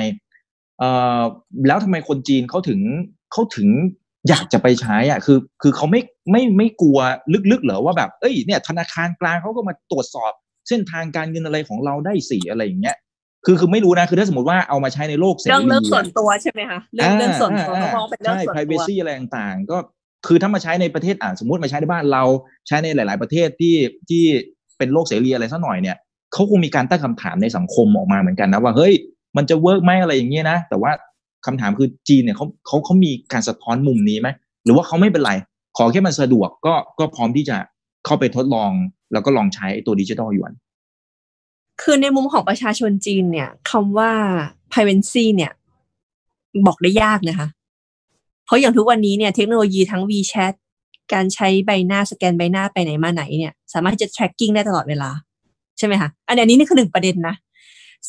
แล้วทำไมคนจีนเขาถึงอยากจะไปใช้อ่ะคือเขาไม่กลัวลึกๆเหรอว่าแบบเอ้ยเนี่ยธนาคารกลางเขาก็มาตรวจสอบเส้นทางการเงินอะไรของเราได้สิอะไรอย่างเงี้ยคือไม่รู้นะคือถ้าสมมติว่าเอามาใช้ในโลกเสรีเรื่องส่วนตัวใช่ไหมคะเรื่องส่วนตัวมองเป็นเรื่องส่วนตัวใช่ privacy อะไรต่างๆก็คือถ้ามาใช้ในประเทศสมมติมาใช้ในบ้านเราใช้ในหลายๆประเทศที่เป็นโลกเสรีอะไรสักหน่อยเนี่ยเขาคงมีการตั้งคำถามในสังคมออกมาเหมือนกันนะว่าเฮ้ยมันจะเวิร์กไหมอะไรอย่างเงี้ยนะแต่ว่าคำถามคือจีนเนี่ยเขามีการสะท้อนมุมนี้ไหมหรือว่าเขาไม่เป็นไรขอแค่มันสะดวกก็พร้อมที่จะเข้าไปทดลองแล้วก็ลองใช้ตัวดิจิทัลหยวนคือในมุมของประชาชนจีนเนี่ยคำว่า privacy เนี่ยบอกได้ยากนะคะเพราะอย่างทุกวันนี้เนี่ยเทคโนโลยีทั้ง WeChat การใช้ใบหน้าสแกนใบหน้าไปไหนมาไหนเนี่ยสามารถจะ tracking ได้ตลอดเวลาใช่ไหมคะอันนี้นี่คือหนึ่งประเด็นนะ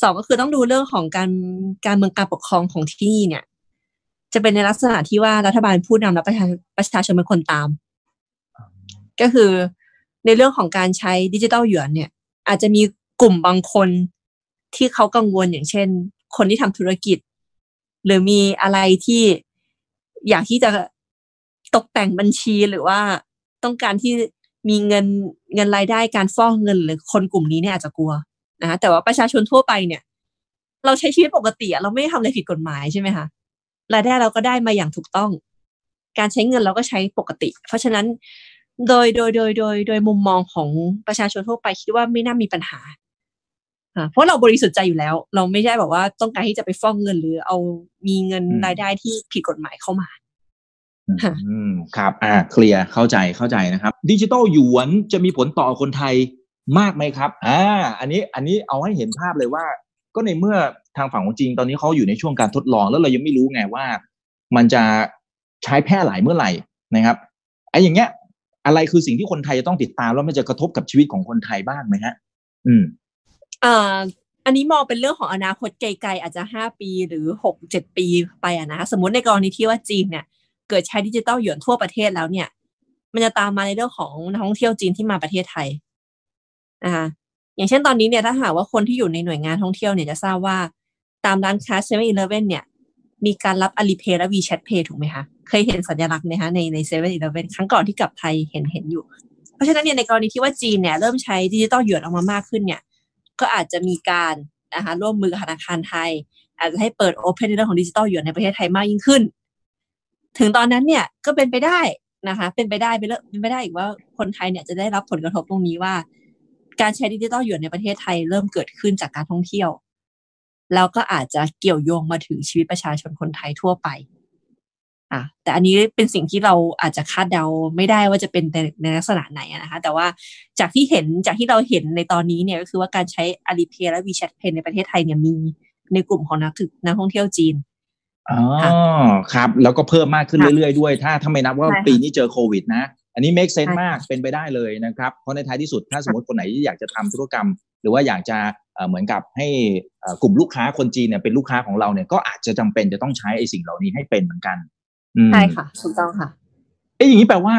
สองก็คือต้องดูเรื่องของการเมืองการปกครองของที่นี่เนี่ยจะเป็นในลักษณะที่ว่ารัฐบาลผู้นำและประชาชนเป็นคนตามก็คือในเรื่องของการใช้ดิจิทัลหยวนเนี่ยอาจจะมีกลุ่มบางคนที่เขากังวลอย่างเช่นคนที่ทำธุรกิจหรือมีอะไรที่อยากที่จะตกแต่งบัญชีหรือว่าต้องการที่มีเงินรายได้การฟอกเงินหรือคนกลุ่มนี้เนี่ยอาจจะกลัวนะแต่ว่าประชาชนทั่วไปเนี่ยเราใช้ชีวิตปกติเราไม่ทำอะไรผิดกฎหมายใช่ไหมคะรายได้เราก็ได้มาอย่างถูกต้องการใช้เงินเราก็ใช้ปกติเพราะฉะนั้นโดยมุมมองของประชาชนทั่วไปคิดว่าไม่น่ามีปัญหาเพราะเราบริสุทธิ์ใจอยู่แล้วเราไม่ใช่แบบว่าต้องการที่จะไปฟ้องเงินหรือเอามีเงินรายได้ที่ผิดกฎหมายเข้ามาครับเคลียร์เข้าใจนะครับดิจิทัลหยวนจะมีผลต่อคนไทยมากไหมครับอันนี้เอาให้เห็นภาพเลยว่าก็ในเมื่อทางฝั่งของจีนตอนนี้เขาอยู่ในช่วงการทดลองแล้วเรายังไม่รู้ไงว่ามันจะใช้แพร่หลายเมื่อไหร่นะครับไอ้อย่างเงี้ยอะไรคือสิ่งที่คนไทยจะต้องติดตามแล้วมันจะกระทบกับชีวิตของคนไทยบ้างไหมฮะอันนี้มองเป็นเรื่องของอนาคตไกลๆอาจจะ5ปีหรือ6 7ปีไปอ่ะนะสมมุติในกรณีที่ว่าจีนเนี่ยเกิดใช้ดิจิทัลหยวนทั่วประเทศแล้วเนี่ยมันจะตามมาในเรื่องของนักท่องเที่ยวจีนที่มาประเทศไทยอย่างเช่นตอนนี้เนี่ยถ้าหากว่าคนที่อยู่ในหน่วยงานท่องเที่ยวเนี่ยจะทราบว่าตามร้านค้า 7-Eleven เนี่ยมีการรับ Apple Pay และ WeChat Pay ถูกไหมคะเคยเห็นสัญลักษณ์มั้ยคะใน 7-Eleven ครั้งก่อนที่กลับไทยเห็นอยู่เพราะฉะนั้นเนี่ยในกรณีที่ว่าจีนเนี่ยเริ่มใช้ดิจิทัลหยวนออกมามากขึ้นเนี่ยก็อาจจะมีการร่วมมือกับธนาคารไทยอาจจะให้เปิด Open ในเรื่องของดิจิทัลหยวนในประเทศไทยมากยิ่งขึ้นถึงตอนนั้นเนี่ยก็เป็นไปได้นะคะเป็นไปได้อีกว่าคนไทยเนี่ยจะได้รับผลกระทบตรงนี้ว่าการใช้ดิจิทัลหยวนในประเทศไทยเริ่มเกิดขึ้นจากการท่องเที่ยวแล้วก็อาจจะเกี่ยวโยงมาถึงชีวิตประชาชนคนไทยทั่วไปแต่อันนี้เป็นสิ่งที่เราอาจจะคาดเดาไม่ได้ว่าจะเป็นในลักษณะไหนนะคะแต่ว่าจากที่เราเห็นในตอนนี้เนี่ยก็คือว่าการใช้ Alipay และ WeChat Pay ในประเทศไทยเนี่ยมีในกลุ่มของนักท่องเที่ยวจีนครับแล้วก็เพิ่มมากขึ้นเรื่อยๆด้วยถ้าไม่นับว่าปีนี้เจอโควิดนะอันนี้ make sense มากเป็นไปได้เลยนะครับเพราะในท้ายที่สุดถ้าสมมติคนไหนอยากจะทำธุรกรรมหรือว่าอยากจะเหมือนกับให้กลุ่มลูกค้าคนจีนเนี่ยเป็นลูกค้าของเราเนี่ยก็อาจจะจำเป็นจะต้องใช้ไอ้สิ่งเหล่านี้ให้เป็นเหมือนกันใช่ค่ะถูกต้องค่ะไอ้อย่างนี้แปลว่า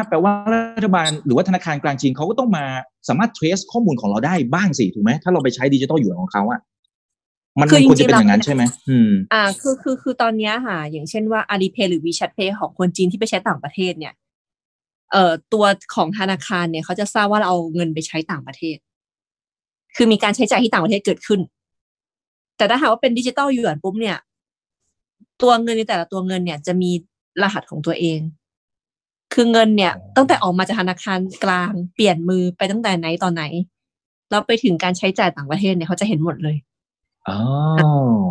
รัฐบาลหรือว่าธนาคารกลางจีนเขาก็ต้องมาสามารถ trace ข้อมูลของเราได้บ้างสิถูกไหมถ้าเราไปใช้ดิจิทัลหยวนของเขาอ่ะมันควรจะเป็นอย่างนั้นใช่ไหมคือตอนนี้ค่ะอย่างเช่นว่า Alipay หรือ WeChat Pay ของคนจีนที่ไปใช้ต่างประเทศเนี่ยตัวของธนาคารเนี่ยเขาจะทราบว่าเราเอาเงินไปใช้ต่างประเทศคือมีการใช้จ่ายที่ต่างประเทศเกิดขึ้นแต่ถ้าหากว่าเป็นดิจิทัลหยวนปุ๊บเนี่ยตัวเงินในแต่ละตัวเงินเนี่ยจะมีรหัสของตัวเองคือเงินเนี่ยตั้งแต่ออกมาจากธนาคารกลางเปลี่ยนมือไปตั้งแต่ไหนตอนไหนแล้วไปถึงการใช้จ่ายต่างประเทศเนี่ยเขาจะเห็นหมดเลย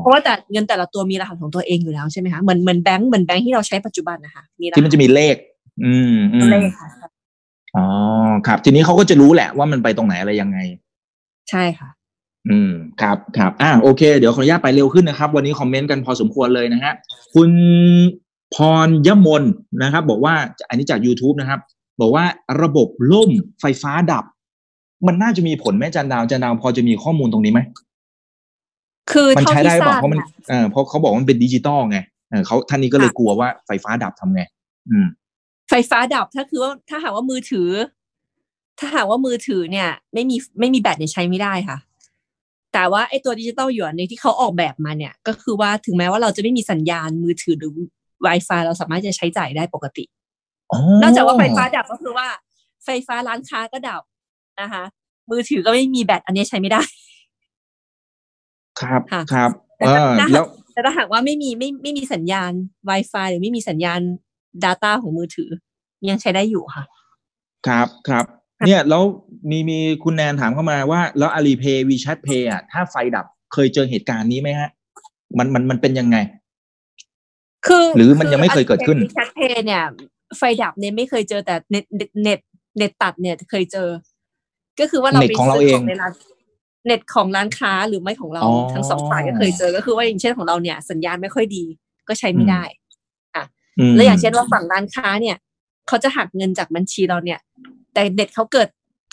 เพราะว่าแต่เงินแต่ละตัวมีรหัสของตัวเองอยู่แล้วใช่ไหมคะเหมือนแบงค์เหมือนแบงค์ที่เราใช้ปัจจุบันนะคะที่มันจะมีเลขเลขค่ะอ๋อครับทีนี้เขาก็จะรู้แหละว่ามันไปตรงไหนอะไรยังไงใช่ค่ะครับครับโอเคเดี๋ยวขออนุญาตไปเร็วขึ้นนะครับวันนี้คอมเมนต์กันพอสมควรเลยนะฮะคุณพรยมนนะครับบอกว่าอันนี้จาก YouTube นะครับ บอกว่าระบบล่มไฟฟ้าดับมันน่าจะมีผลไหมอาจารย์ดาวพอจะมีข้อมูลตรงนี้ไหมคือมันใช้ได้บอกเพราะมันเพราะเขาบอกมันเป็นดิจิตอลไงเขาท่านนี้ก็เลยกลัวว่าไฟฟ้าดับทำไงไฟฟ้าดับถ้าหากว่ามือถือเนี่ยไม่มีแบตเนี่ยใช้ไม่ได้ค่ะแต่ว่าไอ้ตัวดิจิตอลหยวนที่เขาออกแบบมาเนี่ยก็คือว่าถึงแม้ว่าเราจะไม่มีสัญญาณมือถือหรือ Wi-Fi เราสามารถจะใช้จ่ายได้ปกตินอกจากว่าไฟฟ้าดับก็คือว่าไฟฟ้าร้านค้าก็ดับนะคะมือถือก็ไม่มีแบตอันนี้ใช้ไม่ได้ครับครับแล้วแต่ถ้าหากว่าไม่มีสัญญาณ Wi-Fi หรือไม่มีสัญญาณ data ของมือถือยังใช้ได้อยู่ค่ะครับครับเนี่ยแล้วมีคุณแนนถามเข้ามาว่าแล้ว Alipay WeChat Pay อ่ะถ้าไฟดับเคยเจอเหตุการณ์นี้ไหมฮะมันเป็นยังไงคือหรือมันยังไม่เคยเกิดขึ้น WeChat Pay เนี่ยไฟดับเนี่ยไม่เคยเจอแต่เน็ตตัดเนี่ยเคยเจอก็คือว่าเราไปซื้อของในร้านเน็ตของร้านค้าหรือไม่ของเราทั้งสองฝ่ายก็เคยเจอก็คือว่าอย่างเช่นของเราเนี่ยสัญญาณไม่ค่อยดีก็ใช้ไม่ได้อ่ะแล้วอย่างเช่นว่าฝั่งร้านค้าเนี่ยเขาจะหักเงินจากบัญชีเราเนี่ยแต่เน็ตเขาเกิด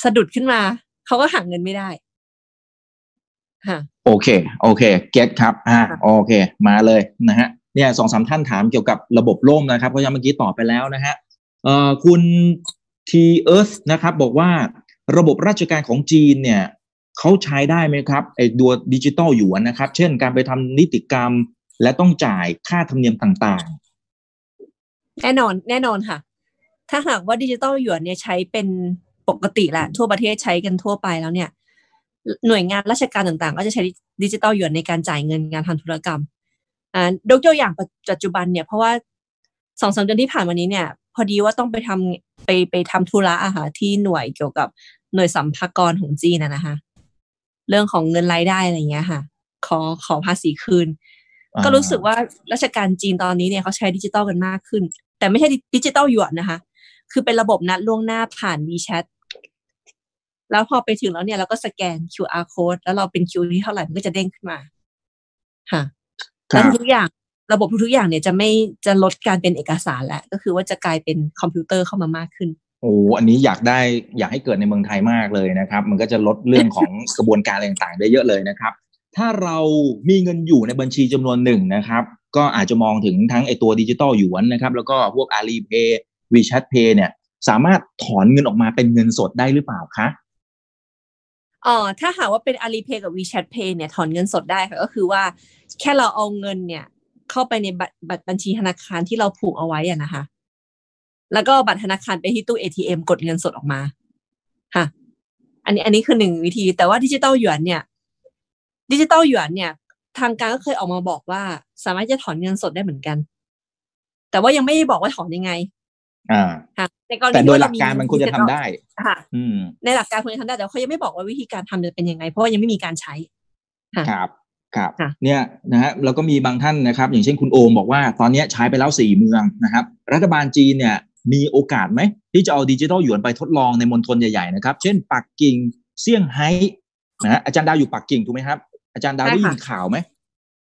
สะดุดขึ้นมาเขาก็หักเงินไม่ได้ค่ะโอเคเก็ทครับโอเคมาเลยนะฮะเนี่ย 2-3 ท่านถามเกี่ยวกับระบบล่มนะครับเพราะยังเมื่อกี้ตอบไปแล้วนะฮะคุณทีเอิร์ธนะครับบอกว่าระบบราชการของจีนเนี่ยเขาใช้ได้ไหมครับไอ้ตัวดิจิตอลหยวนนะครับเช่นการไปทำนิติกรรมและต้องจ่ายค่าธรรมเนียมต่างๆแน่นอนค่ะถ้าหากว่าดิจิตอลหยวนเนี่ยใช้เป็นปกติแหละทั่วประเทศใช้กันทั่วไปแล้วเนี่ยหน่วยงานราชการต่างๆก็จะใช้ดิจิตอลหยวนในการจ่ายเงินงานทำธุรกรรมยกตัวอย่างปัจจุบันเนี่ยเพราะว่า 2-3 เดือนที่ผ่านมานี้เนี่ยพอดีว่าต้องไปทำธุระอาหารที่หน่วยเกี่ยวกับหน่วยสัมภากรของจีนนะคะเรื่องของเงินรายได้อะไรเงี้ยค่ะขอภาษีคืนก็รู้สึกว่าราชการจีนตอนนี้เนี่ยเขาใช้ดิจิตอลกันมากขึ้นแต่ไม่ใช่ดิจิตอลหยวนนะคะคือเป็นระบบนัดล่วงหน้าผ่าน WeChat แล้วพอไปถึงแล้วเนี่ยเราก็สแกน QR Code แล้วเราเป็นคิวที่เท่าไหร่มันก็จะเด้งขึ้นมาค่ะแล้วทุกอย่างระบบทุกอย่างเนี่ยจะลดการเป็นเอกสารแล้วก็คือว่าจะกลายเป็นคอมพิวเตอร์เข้ามามากขึ้นโอ้อันนี้อยากให้เกิดในเมืองไทยมากเลยนะครับมันก็จะลดเรื่องของกระบวนการอะไรต่างๆได้เยอะเลยนะครับถ้าเรามีเงินอยู่ในบัญชีจำนวนหนึ่งนะครับก็อาจจะมองถึงทั้งไอตัวดิจิตอลหยวนนะครับแล้วก็พวก Alipay WeChat Pay เนี่ยสามารถถอนเงินออกมาเป็นเงินสดได้หรือเปล่าคะถ้าหากว่าเป็น Alipay กับ WeChat Pay เนี่ยถอนเงินสดได้ค่ะก็คือว่าแค่เราเอาเงินเนี่ยเข้าไปในบัตรบัญชีธนาคารที่เราผูกเอาไว้อ่ะนะคะแล้วก็บัตรธนาคารไปที่ตู้ ATM กดเงินสดออกมาค่ะอันนี้คือ1วิธีแต่ว่าดิจิตอลหยวนเนี่ยทางการก็เคยออกมาบอกว่าสามารถจะถอนเงินสดได้เหมือนกันแต่ว่ายังไม่ได้บอกว่าถอนยังไงค่ะแต่โดยหลักการมันควรจะทำได้ค่ะในหลักการควรจะทำได้แต่เขายังไม่บอกว่าวิธีการทำจะเป็นยังไงเพราะว่ายังไม่มีการใช้ครับเนี่ยนะฮะแล้วก็มีบางท่านนะครับอย่างเช่นคุณโอมบอกว่าตอนนี้ใช้ไปแล้ว4เมืองนะครับรัฐบาลจีนเนี่ยมีโอกาสไหมที่จะเอาดิจิทัลหยวนไปทดลองในมณฑลใหญ่ๆนะครับเช่นปักกิ่งเซี่ยงไฮ้นะฮะอาจารย์ดาวอยู่ปักกิ่งถูกไหมครับอาจารย์ดาวได้ยินข่าวไหม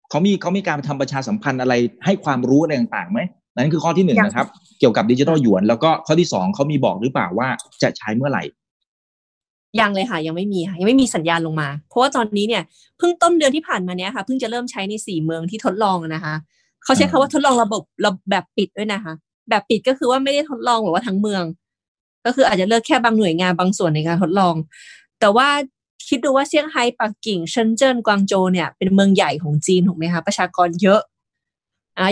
เขามีการทำประชาสัมพันธ์อะไรให้ความรู้อะไรต่างๆไหมนั่นคือข้อที่1นะครับเกี่ยวกับดิจิทัลหยวนแล้วก็ข้อที่2เขามีบอกหรือเปล่าว่าจะใช้เมื่อไหร่ยังเลยค่ะยังไม่มีสัญญาณลงมาเพราะว่าตอนนี้เนี่ยเพิ่งต้นเดือนที่ผ่านมาเนี้ยค่ะเพิ่งจะเริ่มใช้ใน4เมืองที่ทดลองนะคะเขาใช้คำว่าทดลองระบบแบบปิดด้วยนะคะแบบปิดก็คือว่าไม่ได้ทดลองแบบว่าทั้งเมืองก็คืออาจจะเลือกแค่บางหน่วยงานบางส่วนในการทดลองแต่ว่าคิดดูว่าเซี่ยงไฮ้ปักกิ่งเซินเจิ้นกวางโจวเนี่ยเป็นเมืองใหญ่ของจีนถูกไหมคะประชากรเยอะ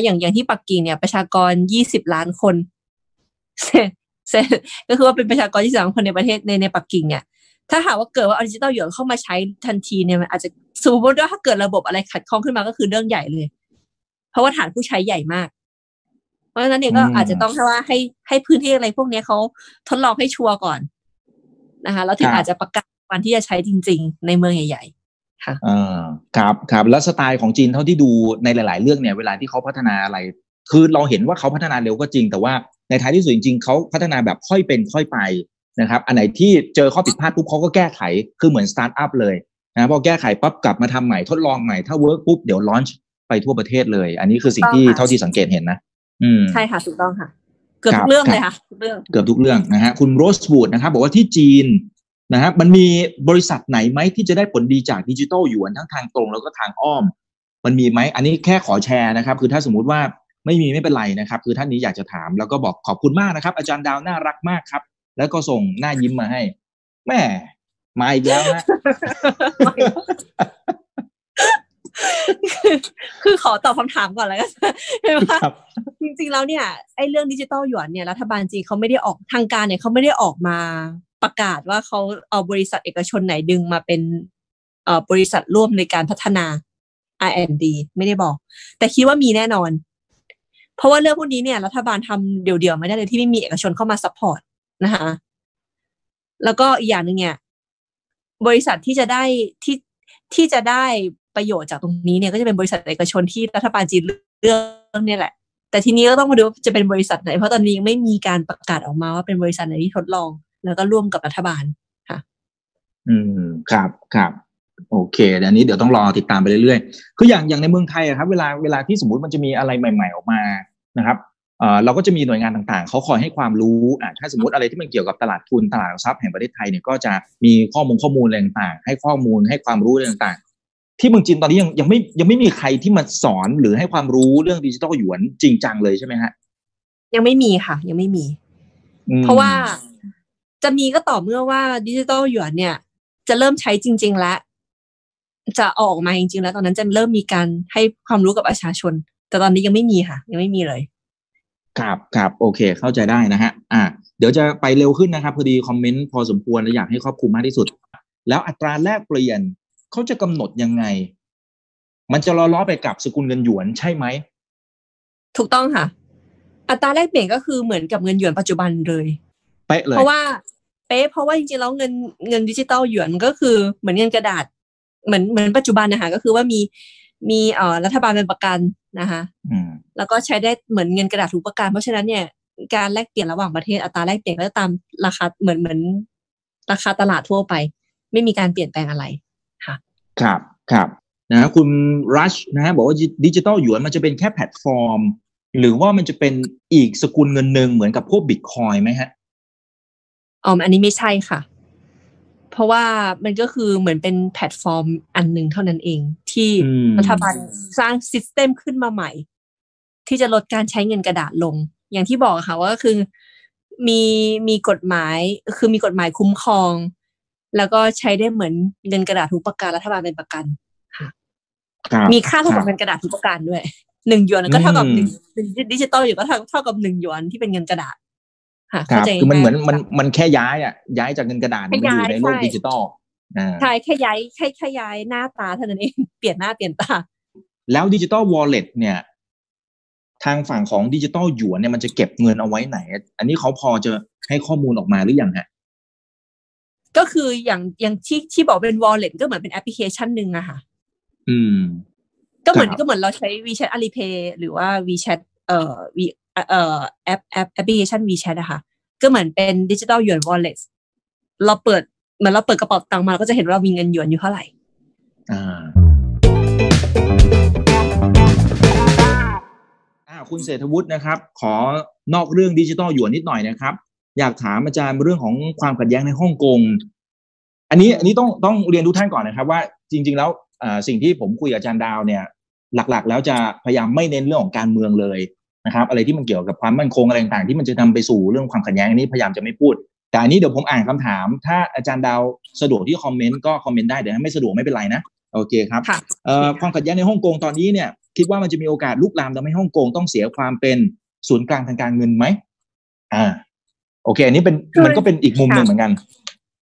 อย่างที่ปักกิ่งเนี่ยประชากร20 ล้านคนก็คือว่าเป็นประชากร20 ล้านคนในประเทศในปักกิ่งเนี่ยถ้าหากว่าเกิดว่าดิจิตอลหยวนเข้ามาใช้ทันทีเนี่ยมันอาจจะสมมติว่าถ้าเกิดระบบอะไรขัดข้องขึ้นมาก็คือเรื่องใหญ่เลยเพราะว่าฐานผู้ใช้ใหญ่มากเพราะฉะนั้นเนี่ยก็อาจจะต้องว่าให้พื้นที่อะไรพวกนี้เขาทดลองให้ชัวร์ก่อนนะคะแล้วถึงอาจจะประกาศวันที่จะใช้จริงๆในเมืองใหญ่ๆค่ะครับครับแล้วสไตล์ของจีนเท่าที่ดูในหลายๆเรื่องเนี่ยเวลาที่เขาพัฒนาอะไรคือเราเห็นว่าเขาพัฒนาเร็วก็จริงแต่ว่าในท้ายที่สุดจริงๆเขาพัฒนาแบบค่อยเป็นค่อยไปนะครับอันไหนที่เจอข้อผิดพลาดปุ๊บเขาก็แก้ไขคือเหมือนสตาร์ทอัพเลยนะพอแก้ไขปั๊บกลับมาทำใหม่ทดลองใหม่ถ้าเวิร์กปุ๊บเดี๋ยวลอนช์ไปทั่วประเทศเลยอันนี้คือสิ่งที่เท่าที่สังเกตเห็นนะใช่ค่ะถูกต้องค่ะ เกือบทุกเรื่องเลยค่ะเกือบทุกเรื่องนะฮะคุณโรสบูดนะครับบอกว่าที่จีนนะฮะมันมีบริษัทไหนไหมที่จะได้ผลดีจากดิจิทัลหยวนทั้งทางตรงแล้วก็ทางอ้อมมันมีไหมอันนี้แค่ขอแชร์นะครับคือถ้าสมมุติว่าไม่มีไม่เป็นไรนะครับคือท่านนี้อยากจะถามแล้วก็บอกขอบคุณมากนะครับอาจารย์ดาวน่ารักมากครับแล้วก็ส่งหน้ายิ้มมาให้แม่มาอีกแล้วนะ คือขอตอบคำถามก่อนแล้วกันเห็นว่าจริงๆแล้วเนี่ยไอ้เรื่องดิจิตอลหยวนเนี่ยรัฐบาลจีนเขาไม่ได้ออกทางการเนี่ยเขาไม่ได้ออกมาประกาศว่าเขาเอาบริษัทเอกชนไหนดึงมาเป็นบริษัทร่วมในการพัฒนา R&D ไม่ได้บอกแต่คิดว่ามีแน่นอนเพราะว่าเรื่องพวกนี้เนี่ยรัฐบาลทำเดี่ยวๆไม่ได้เลยที่ไม่มีเอกชนเข้ามาซัพพอร์ตนะคะแล้วก็อีกอย่างนึงเนี่ยบริษัทที่จะได้ที่จะได้ประโยชน์จากตรงนี้เนี่ยก็จะเป็นบริษัทเอกชนที่รัฐบาลจีนเลือกเนี่ยแหละแต่ทีนี้ก็ต้องมาดูจะเป็นบริษัทไหนเพราะตอนนี้ยังไม่มีการประกาศออกมาว่าเป็นบริษัทไหนที่ทดลองแล้วก็ร่วมกับรัฐบาลค่ะครับครับโอเคเดี๋ยวนี้เดี๋ยวต้องรอติดตามไปเรื่อยๆคืออย่างในเมืองไทยอะครับเวลาที่สมมุติมันจะมีอะไรใหม่ๆออกมานะครับเราก็จะมีหน่วยงานต่างๆเขาคอยให้ความรู้ถ้าสมมุติอะไรที่มันเกี่ยวกับตลาดทุนตลาดหลักทรัพย์แห่งประเทศไทยเนี่ยก็จะมีข้อมูลอะไรต่างๆให้ข้อมูลให้ความรู้อะไรต่างๆที่เมืองจีนตอนนี้ยังไม่มีใครที่มาสอนหรือให้ความรู้เรื่องดิจิทัลหยวนจริงจังเลยใช่ไหมฮะยังไม่มีค่ะยังไม่มีเพราะว่าจะมีก็ต่อเมื่อว่าดิจิทัลหยวนเนี่ยจะเริ่มใช้จริงๆแล้วจะออกมาจริงๆแล้วตอนนั้นจะเริ่มมีการให้ความรู้กับประชาชนแต่ตอนนี้ยังไม่มีค่ะยังไม่มีเลยครับครับโอเคเข้าใจได้นะฮะเดี๋ยวจะไปเร็วขึ้นนะครับพอดีคอมเมนต์พอสมควรและอยากให้ครอบคลุมมากที่สุดแล้วอัตราแลกเปลี่ยนเขาจะกำหนดยังไงมันจะล้อไปกับสกุลเงินหยวนใช่ไหมถูกต้องค่ะอัตราแลกเปลี่ยนก็คือเหมือนกับเงินหยวนปัจจุบันเลยเป๊ะเลยเพราะว่าจริงๆแล้วเงินดิจิตอลหยวนมันก็คือเหมือนเงินกระดาษเหมือนปัจจุบันนะคะก็คือว่ามีรัฐบาลเป็นประกันนะคะแล้วก็ใช้ได้เหมือนเงินกระดาษถูกประกันเพราะฉะนั้นเนี่ยการแลกเปลี่ยนระหว่างประเทศอัตราแลกเปลี่ยนก็จะตามราคาเหมือนราคาตลาดทั่วไปไม่มีการเปลี่ยนแปลงอะไรค่ะครับครับนะคุณรัชนะฮะบอกว่าดิจิตอลหยวนมันจะเป็นแค่แพลตฟอร์มหรือว่ามันจะเป็นอีกสกุลเงินนึงเหมือนกับพวกบิตคอยน์ไหมฮะอันนี้ไม่ใช่ค่ะเพราะว่ามันก็คือเหมือนเป็นแพลตฟอร์มอันนึงเท่านั้นเองที่รัฐบาลสร้างซิสเต็มขึ้นมาใหม่ที่จะลดการใช้เงินกระดาษลงอย่างที่บอกค่ะว่าก็คือมีกฎหมายคือมีกฎหมายคุ้มครองแล้วก็ใช้ได้เหมือนเงินกระดาษทุกประการรัฐบาลเป็นประกันค่ะมีค่าเท่ากับเงินกระดาษทุกประการด้วย1หยวนก็เท่ากับ1ดิจิตอลอยู่ก็เท่ากับ1หยวนที่เป็นเงินกระดาษค่ะคือมันเหมือนมันแค่ย้ายจากเงินกระดาษมาอยู่ในโลกดิจิตอลใช่แค่ย้ายหน้าตาเท่านั้นเองเปลี่ยนหน้าเปลี่ยนตาแล้วดิจิตอลวอลเล็ตเนี่ยทางฝั่งของดิจิตอลหยวนเนี่ยมันจะเก็บเงินเอาไว้ไหนอันนี้เขาพอจะให้ข้อมูลออกมาหรือยังฮะก็คืออย่างที่บอกเป็นวอลเล็ตก็เหมือนเป็นแอปพลิเคชันนึงอะค่ะก็เหมือนเราใช้ WeChat Apple Pay หรือว่า WeChat แอปพลิเคชัน WeChat อะค่ะก็เหมือนเป็น Digital Yuan Wallet เราเปิดกระเป๋าตังค์มาก็จะเห็นว่ามีเงินหยวนอยู่เท่าไหร่คุณเศรษฐวุฒินะครับขอนอกเรื่อง Digital Yuan นิดหน่อยนะครับอยากถามอาจารย์เรื่องของความขัดแย้งในฮ่องกงอันนี้ต้องเรียนทุกท่านก่อนนะครับว่าจริงๆแล้วสิ่งที่ผมคุยกับอาจารย์ดาวเนี่ยหลักๆแล้วจะพยายามไม่เน้นเรื่องของการเมืองเลยนะครับอะไรที่มันเกี่ยวกับความมั่นคงอะไรต่างๆที่มันจะนำไปสู่เรื่องความขัดแย้งนี้พยายามจะไม่พูดแต่อันนี้เดี๋ยวผมอ่านคำถามถ้าอาจารย์ดาวสะดวกที่คอมเมนต์ก็คอมเมนต์ได้แต่ถ้าไม่สะดวกไม่เป็นไรนะโอเคครับความขัดแย้งในฮ่องกงตอนนี้เนี่ยคิดว่ามันจะมีโอกาสลุกลามทำให้ฮ่องกงต้องเสียความเป็นศูนย์กลางทางการเงินไหมโอเคอันนี้เป็นมันก็เป็นอีกมุมนึงเหมือนกัน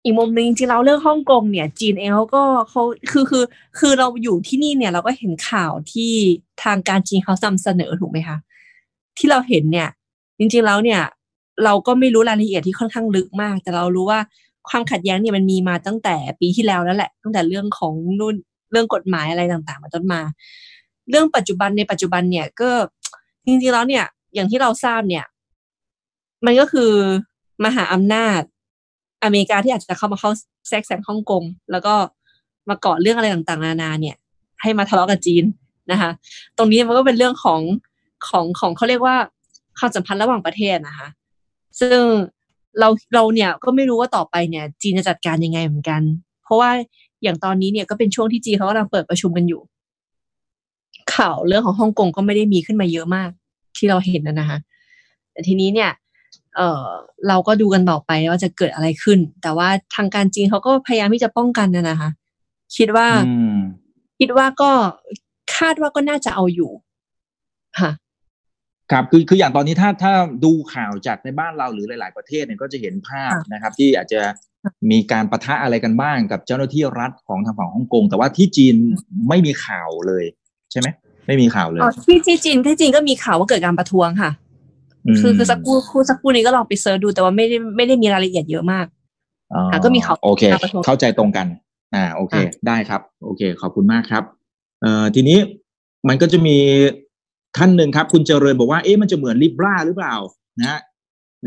อีกมุมนึงจริงๆแล้วเรื่องฮ่องกงเนี่ยจีนเองเขาคือเราอยู่ที่นี่เนี่ยเราก็เห็นข่าวที่ทางการจีนเขานำเสนอถูกไหมคะที่เราเห็นเนี่ยจริงๆแล้วเนี่ยเราก็ไม่รู้รายละเอียดที่ค่อนข้างลึกมากแต่เรารู้ว่าความขัดแย้งเนี่ยมันมีมาตั้งแต่ปีที่แล้วแล้วแหละตั้งแต่เรื่องของนู่นเรื่องกฎหมายอะไรต่างๆมาต้นมาเรื่องปัจจุบันเนี่ยก็จริงๆแล้วเนี่ยอย่างที่เราทราบเนี่ยมันก็คือมหาอำนาจอเมริกาที่อาจจะเข้าแทรกแซงฮ่องกงแล้วก็มาเกาะเรื่องอะไรต่างๆนานาเนี่ยให้มาทะเลาะกับจีนนะคะตรงนี้มันก็เป็นเรื่องของเขาเรียกว่า ความสัมพันธ์ระหว่างประเทศนะคะซึ่งเราเนี่ยก็ไม่รู้ว่าต่อไปเนี่ยจีนจะจัดการยังไงเหมือนกันเพราะว่าอย่างตอนนี้เนี่ยก็เป็นช่วงที่จีนเขากำลังเปิดประชุมกันอยู่ข่าวเรื่องของฮ่องกงก็ไม่ได้มีขึ้นมาเยอะมากที่เราเห็นนะคะแต่ทีนี้เนี่ยเราก็ดูกันต่อไปว่าจะเกิดอะไรขึ้นแต่ว่าทางการจีนเขาก็พยายามที่จะป้องกันนะคะคิดว่าก็คาดว่าก็น่าจะเอาอยู่ค่ะครับคืออย่างตอนนี้ถ้าดูข่าวจากในบ้านเราหรือหลายๆประเทศเนี่ยก็จะเห็นภาพนะครับที่อาจจะมีการปะทะอะไรกันบ้างกับเจ้าหน้าที่รัฐของทางฝั่งฮ่องกงแต่ว่าที่จีนไม่มีข่าวเลยใช่ไหมไม่มีข่าวเลยที่จีนก็มีข่าวว่าเกิดการประท้วงค่ะคือสักครู่นี้ก็ลองไปเสิร์ชดูแต่ว่าไม่ได้มีรายละเอียดเยอะมากค่ะก็มีข่าวโอเคเข้าใจตรงกันโอเคได้ครับโอเคขอบคุณมากครับทีนี้มันก็จะมีท่านหนึ่งครับคุณเจริญบอกว่าเอ๊ะมันจะเหมือน Libra หรือเปล่านะฮะ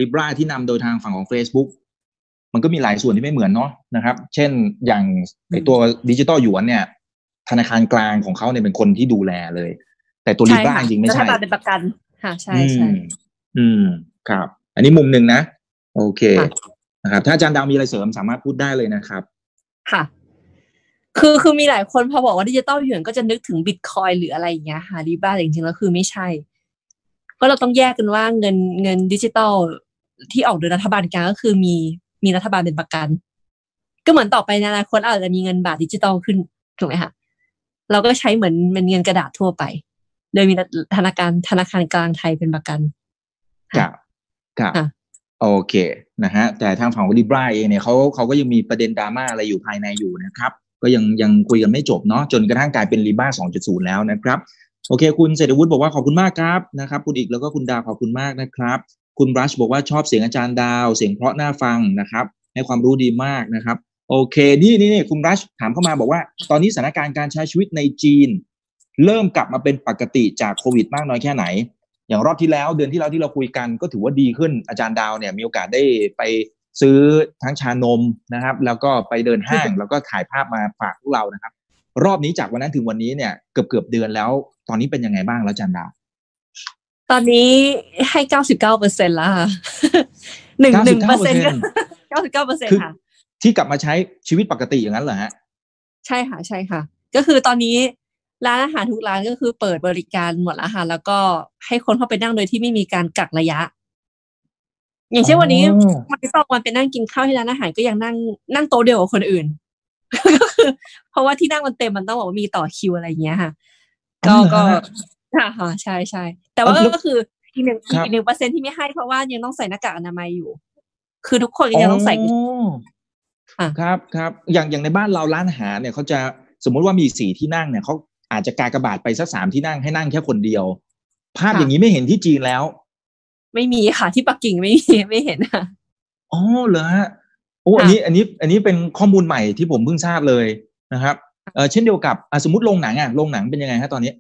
Libra ที่นำโดยทางฝั่งของ Facebook มันก็มีหลายส่วนที่ไม่เหมือนเนาะนะครับเช่นอย่างไอ้ตัวดิจิตอลหยวนเนี่ยธนาคารกลางของเขาเนี่ยเป็นคนที่ดูแลเลยแต่ตัว Libra จริงไม่ใช่เป็นประกันค่ะใช่ๆครับอันนี้มุมนึงนะโอเคนะครับถ้าอาจารย์ดาวมีอะไรเสริมสามารถพูดได้เลยนะครับค่ะคือมีหลายคนพอบอกว่าดิจิตอลหยวนก็จะนึกถึงบิตคอยหรืออะไรอย่างเงี้ยค่ะLibraจริงๆแล้วคือไม่ใช่ก็เราต้องแยกกันว่าเงินดิจิตอลที่ออกโดยรัฐบาลกลางก็คือมีรัฐบาลเป็นประกันก็เหมือนต่อไปในอนาคตอาจจะมีเงินบาทดิจิตอลขึ้นถูกไหมคะเราก็ใช้เหมือนเป็นเงินกระดาษทั่วไปโดยมีธนาคารกลางไทยเป็นประกันครับครับโอเคนะฮะแต่ทางฝั่งLibraเองเนี่ยเขาก็ยังมีประเด็นดราม่าอะไรอยู่ภายในอยู่นะครับก็ยังคุยกันไม่จบเนาะจนกระทั่งกลายเป็น Libra 2.0 แล้วนะครับโอเคคุณเศรษฐวุฒิบอกว่าขอบคุณมากครับนะครับคุณอีกแล้วก็คุณดาวขอบคุณมากนะครับคุณรัชบอกว่าชอบเสียงอาจารย์ดาวเสียงเพราะน่าฟังนะครับให้ความรู้ดีมากนะครับโอเคนี่คุณรัชถามเข้ามาบอกว่าตอนนี้สถานการณ์การใช้ชีวิตในจีนเริ่มกลับมาเป็นปกติจากโควิดมากน้อยแค่ไหนอย่างรอบที่แล้วเดือนที่แล้วที่เราคุยกันก็ถือว่าดีขึ้นอาจารย์ดาวเนี่ยมีโอกาสได้ไปซื้อทั้งชานมนะครับแล้วก็ไปเดินห้างแล้วก็ถ่ายภาพมาฝากพวกเรานะครับรอบนี้จากวันนั้นถึงวันนี้เนี่ยเกือบเดือนแล้วตอนนี้เป็นยังไงบ้างแล้วจันดาตอนนี้ให้ 99% แล้วค่ะ 99% ค่ะที่กลับมาใช้ชีวิตปกติอย่างนั้นเหรอฮะใช่ค่ะใช่ค่ะก็คือตอนนี้ร้านอาหารทุกร้านก็คือเปิดบริการหมดแล้วค่ะแล้วก็ให้คนเข้าไปนั่งโดยที่ไม่มีการกักระยะอย่างเช่นวันนี้วันไปนั่งกินข้าวที่ร้านอาหารก็ยังนั่งโต๊ะเดียวกับคนอื่นก็คือเพราะว่าที่นั่งมันเต็มมันต้องบอกว่ามีต่อคิวอะไรอย่างเงี้ยค่ะก็ค่ะใช่ใช่แต่ว่าก็คืออีกหนึ่งเปอร์เซ็นต์ที่ไม่ให้เพราะว่ายังต้องใส่หน้ากากอนามัยอยู่คือทุกคนยังต้องใส่ครับครับอย่างในบ้านเราร้านอาหารเนี่ยเขาจะสมมติว่ามี4ที่นั่งเนี่ยเขาอาจจะกากบาทไปสัก3ที่นั่งให้นั่งแค่คนเดียวภาพอย่างนี้ไม่เห็นที่จีนแล้วไม่มีค่ะที่ปักกิ่งไม่เห็นค่ะอ๋อเหรอฮะโอ้อันนี้เป็นข้อมูลใหม่ที่ผมเพิ่งทราบเลยนะครับเช่นเดียวกับสมมุติโรงหนังเป็นยังไงฮะตอนนี้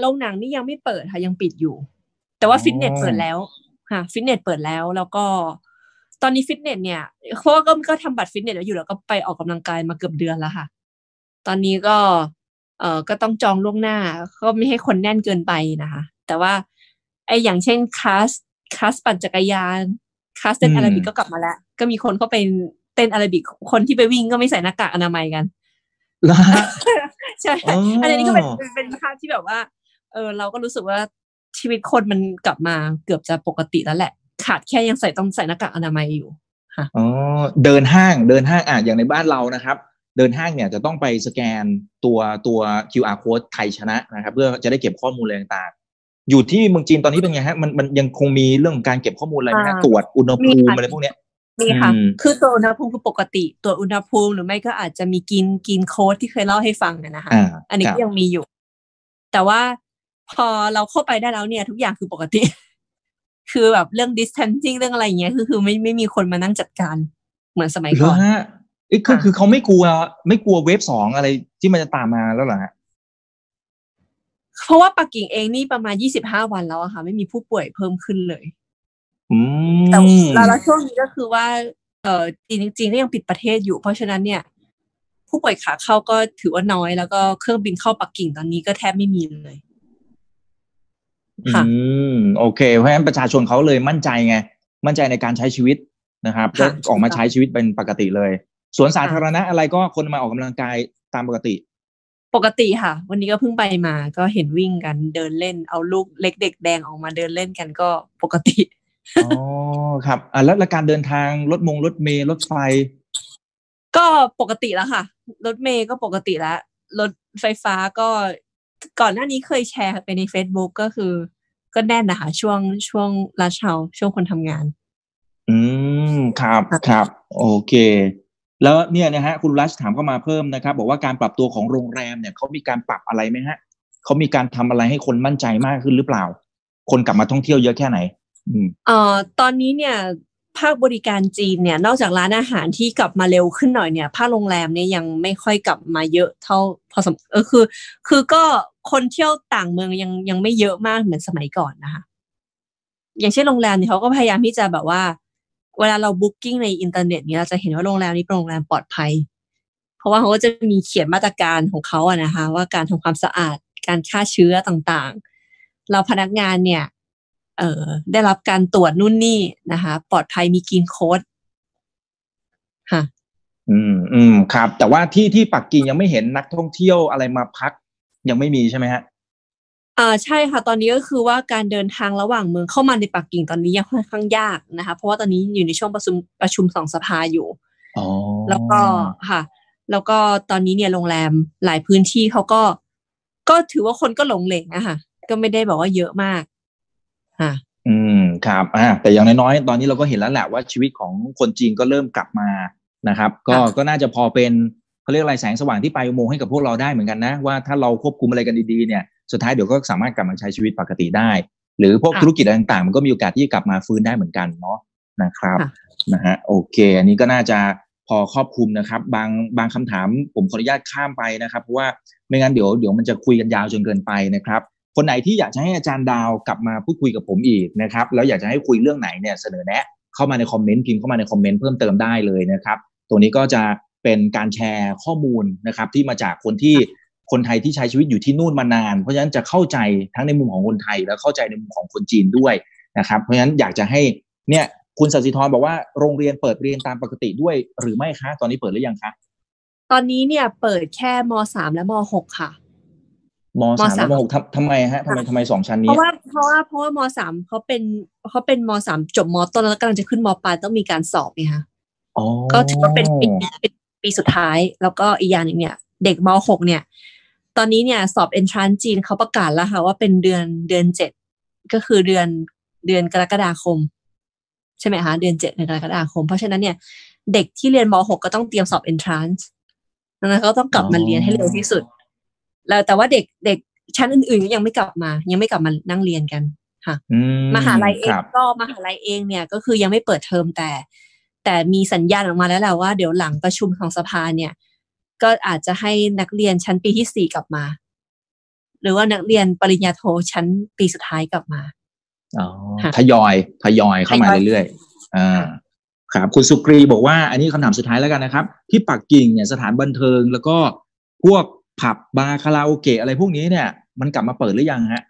โรงหนังนี่ยังไม่เปิดค่ะยังปิดอยู่แต่ว่าฟิตเนสเปิดแล้วค่ะฟิตเนสเปิดแล้วแล้วก็ตอนนี้ฟิตเนสเนี่ยเพราะก็ทำบัตรฟิตเนสอยู่แล้วก็ไปออกกำลังกายมาเกือบเดือนแล้วค่ะตอนนี้ก็ก็ต้องจองล่วงหน้าก็ไม่ให้คนแน่นเกินไปนะคะแต่ว่าไออย่างเช่นคลาสปั่นจักรยานคลาสเต้นแอโรบิกก็กลับมาแล้วก็มีคนเข้าไปเต้นแอโรบิกคนที่ไปวิ่งก็ไม่ใส่หน้ากากอนามัยกันล่ะ ใช่อันนี้ก็เป็นภาพที่แบบว่าเราก็รู้สึกว่าชีวิตคนมันกลับมาเกือบจะปกติแล้วแหละขาดแค่ยังต้องใส่หน้ากากอนามัยอยู่ค่ะอ๋อเดินห้างอย่างในบ้านเรานะครับเดินห้างเนี่ยจะต้องไปสแกนตัว QR Code ไทยชนะนะครับเพื่อจะได้เก็บข้อมูลอะไรต่างๆอยู่ที่เมืองจีนตอนนี้เป็นไงฮะมันยังคงมีเรื่องการเก็บข้อมูลอะไรไหมฮะตรวจอุณหภูมิอะไรพวกเนี้ยมีค่ะคือตัวอุณหภูมิคือปกติตรวจอุณหภูมิหรือไม่ก็อาจจะมีกินโค้ดที่เคยเล่าให้ฟังนะคะอันนี้ก็ยังมีอยู่แต่ว่าพอเราเข้าไปได้แล้วเนี่ยทุกอย่างคือปกติคือแบบเรื่อง distancing เรื่องอะไรอย่างเงี้ยคือไม่มีคนมานั่งจัดการเหมือนสมัยก่อนคือเขาไม่กลัวเวฟ2อะไรที่มันจะตามมาแล้วเหรอฮะเพราะว่าปักกิ่งเองนี่ประมาณ25วันแล้วอะค่ะไม่มีผู้ป่วยเพิ่มขึ้นเลยแต่แล้วช่วงนี้ก็คือว่าจริงๆก็ยังปิดประเทศอยู่เพราะฉะนั้นเนี่ยผู้ป่วยขาเข้าก็ถือว่าน้อยแล้วก็เครื่องบินเข้าปักกิ่งตอนนี้ก็แทบไม่มีเลย โอเคเพราะฉะนั้นประชาชนเขาเลยมั่นใจไงมั่นใจในการใช้ชีวิตนะครับก็ออกมาใช้ชีวิตเป็นปกติเลยสวนสาธารณะอะไรก็คนมาออกกำลังกายตามปกติค่ะวันนี้ก็เพิ่งไปมาก็เห็นวิ่งกันเดินเล่นเอาลูกเล็กเด็กแดงออกมาเดินเล่นกันก็ปกติอ๋อครับแล้วการเดินทางรถเมล์รถไฟก็ปกติแล้วค่ะรถเมล์ก็ปกติแล้วรถไฟฟ้าก็ก่อนหน้านี้เคยแชร์ไปใน Facebook ก็คือก็แน่นนะคะช่วงรัชเฮาช่วงคนทำงานครับครับโอเคแล้วเนี่ยนะฮะคุณรัชถามเข้ามาเพิ่มนะครับบอกว่าการปรับตัวของโรงแรมเนี่ยเขามีการปรับอะไรไหมฮะเขามีการทำอะไรให้คนมั่นใจมากขึ้นหรือเปล่าคนกลับมาท่องเที่ยวเยอะแค่ไหนตอนนี้เนี่ยภาคบริการจีนเนี่ยนอกจากร้านอาหารที่กลับมาเร็วขึ้นหน่อยเนี่ยภาคโรงแรมเนี่ยยังไม่ค่อยกลับมาเยอะเท่าพอสมคือก็คนเที่ยวต่างเมืองยังไม่เยอะมากเหมือนสมัยก่อนนะคะอย่างเช่นโรงแรมเนี่ยเขาก็พยายามที่จะแบบว่าเวลาเราบุ๊กกิ้งในอินเทอร์เน็ตเนี่ยเราจะเห็นว่าโรงแรมนี้เป็นโรงแรมปลอดภัยเพราะว่าเขาก็จะมีเขียนมาตรการของเขาอะนะคะว่าการทำความสะอาดการฆ่าเชื้อต่างๆเราพนักงานเนี่ยได้รับการตรวจนู่นนี่นะคะปลอดภัยมีกรีนโค้ดค่ะครับแต่ว่าที่ปักกิ่งยังไม่เห็นนักท่องเที่ยวอะไรมาพักยังไม่มีใช่ไหมฮะใช่ค่ะตอนนี้ก็คือว่าการเดินทางระหว่างเมืองเข้ามาในปักกิ่งตอนนี้ยังค่อนข้างยากนะคะเพราะว่าตอนนี้อยู่ในช่วงประชุมสองสภาอยู่แล้วก็ค่ะแล้วก็ตอนนี้เนี่ยโรงแรมหลายพื้นที่เขาก็ถือว่าคนก็หลงเหลงอะค่ะก็ไม่ได้บอกว่าเยอะมากค่ะครับแต่อย่างน้อยๆตอนนี้เราก็เห็นแล้วแหละว่าชีวิตของคนจีนก็เริ่มกลับมานะครับก็น่าจะพอเป็นเขาเรียกอะไรแสงสว่างที่ปลายอุโมงค์ให้กับพวกเราได้เหมือนกันนะว่าถ้าเราควบคุมอะไรกันดีๆเนี่ยสุดท้ายเดี๋ยวก็สามารถกลับมาใช้ชีวิตปกติได้หรือพวกธุรกิจอะไรต่างๆมันก็มีโอกาสที่จะกลับมาฟื้นได้เหมือนกันเนาะนะครับนะฮะโอเคอันนี้ก็น่าจะพอครอบคลุมนะครับบางคำถามผมขออนุญาตข้ามไปนะครับเพราะว่าไม่งั้นเดี๋ยวมันจะคุยกันยาวจนเกินไปนะครับคนไหนที่อยากจะให้อาจารย์ดาวกลับมาพูดคุยกับผมอีกนะครับแล้วอยากจะให้คุยเรื่องไหนเนี่ยเสนอแนะเข้ามาในคอมเมนต์พิมพ์เข้ามาในคอมเมนต์เพิ่มเติมได้เลยนะครับตรงนี้ก็จะเป็นการแชร์ข้อมูลนะครับที่มาจากคนไทยที่ใช้ชีวิตอยู่ที่นู่นมานานเพราะฉะนั้นจะเข้าใจทั้งในมุมของคนไทยและเข้าใจในมุมของคนจีนด้วยนะครับเพราะฉะนั้นอยากจะให้เนี่ยคุณสัตย์สิทธรบอกว่าโรงเรียนเปิดเรียนตามปกติด้วยหรือไม่คะตอนนี้เปิดหรือยังคะตอนนี้เนี่ยเปิดแค่ม.3 และม.6 ค่ะม.3 และม.6 ทำไม2ชั้นนี้เพราะว่าม.3 เขาเป็นม.3 จบม.ต้นแล้วกำลังจะขึ้นม.ปลายต้องมีการสอบไงคะก็ถือว่าเป็นปีสุดท้ายแล้วก็อีกอย่างนึงเนี่ยเด็กม.6 เนี่ยตอนนี้เนี่ยสอบ entrance จีนเขาประกาศแล้วค่ะว่าเป็นเดือน7ก็คือเดือนกรกฎาคมใช่ไหมคะเดือน7ในกรกฎาคมเพราะฉะนั้นเนี่ยเด็กที่เรียนม.6 ก็ต้องเตรียมสอบ entrance นะเขาต้องกลับมาเรียนให้เร็วที่สุดแล้วแต่ว่าเด็กชั้นอื่นๆยังไม่กลับมานั่งเรียนกันค่ะมหาลัยเองเนี่ยก็คือยังไม่เปิดเทอมแต่มีสัญญาณออกมาแล้วแหละว่าเดี๋ยวหลังประชุมของสภาเนี่ยก็อาจจะให้นักเรียนชั้นปีที่4กลับมาหรือว่านักเรียนปริญญาโทชั้นปีสุดท้ายกลับมาทยอยเข้ามาเรื่อยๆครับคุณสุกรีบอกว่าอันนี้คำถามสุดท้ายแล้วกันนะครับที่ปักกิ่งเนี่ยสถานบันเทิงแล้วก็พวกผับบาร์คาราโอเกะอะไรพวกนี้เนี่ยมันกลับมาเปิดหรือยังฮะ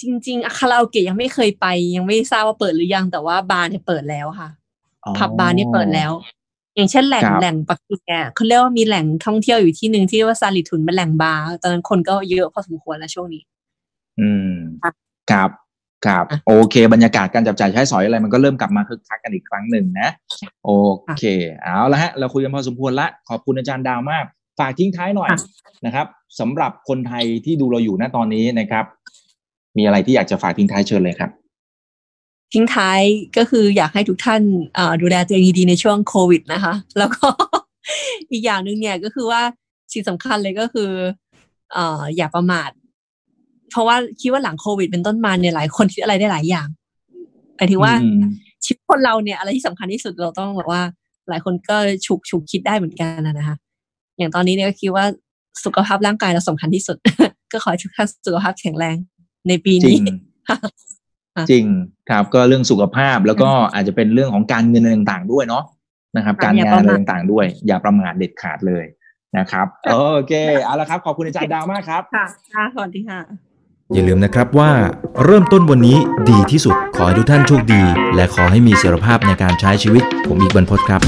จริงๆคาราโอเกะยังไม่เคยไปยังไม่ทราบว่าเปิดหรือยังแต่ว่าบาร์เนี่ยเปิดแล้วค่ะผับบาร์เนี่ยเปิดแล้วอย่างเช่นแหล่งปักกิ่งเนี่ยเขาเรียกว่ามีแหล่งท่องเที่ยวอยู่ที่นึงที่เรียกว่าซาลิทุนเป็นแหล่งบาร์ตอนนั้นคนก็เยอะพอสมควรแล้วช่วงนี้ครับครับโอเคบรรยากาศการจับจ่ายใช้สอยอะไรมันก็เริ่มกลับมาคึกคักกันอีกครั้งหนึ่งนะโอเคเอาละฮะเราคุยกันพอสมควรละขอบคุณอาจารย์ดาวมากฝากทิ้งท้ายหน่อยนะครับสำหรับคนไทยที่ดูเราอยู่ณตอนนี้นะครับมีอะไรที่อยากจะฝากทิ้งท้ายเชิญเลยครับทิ้งท้ายก็คืออยากให้ทุกท่านดูแลตัวเองดีๆในช่วงโควิดนะคะแล้วก็ อีกอย่างนึงเนี่ยก็คือว่าสิ่งสำคัญเลยก็คืออย่าประมาทเพราะว่าคิดว่าหลังโควิดเป็นต้นมาเนี่ยหลายคนคิดอะไรได้หลายอย่างหมายถึงว่าชีวิตคนเราเนี่ยอะไรที่สำคัญที่สุดเราต้องแบบว่าหลายคนก็ฉุกคิดได้เหมือนกันนะคะอย่างตอนนี้เนี่ยก็คิดว่าสุขภาพร่างกายเราสำคัญที่สุด ก็ขอให้ทุกท่านสุขภาพแข็งแรงในปีนี้ จริงครับก็เรื่องสุขภาพแล้วก็อาจจะเป็นเรื่องของการเงินต่างๆด้วยเนาะนะครับการงานอะไรต่างๆด้วยอย่าประมาทเด็ดขาดเลยนะครับโอเคเอาละครับขอบคุณอาจารย์ดาวมากครับค่ะสวัสดีค่ะ อย่าลืมนะครับว่าเริ่มต้นวันนี้ดีที่สุดขอให้ทุกท่านโชคดีและขอให้มีเสรีภาพในการใช้ชีวิตผมอีกบรรพตครับ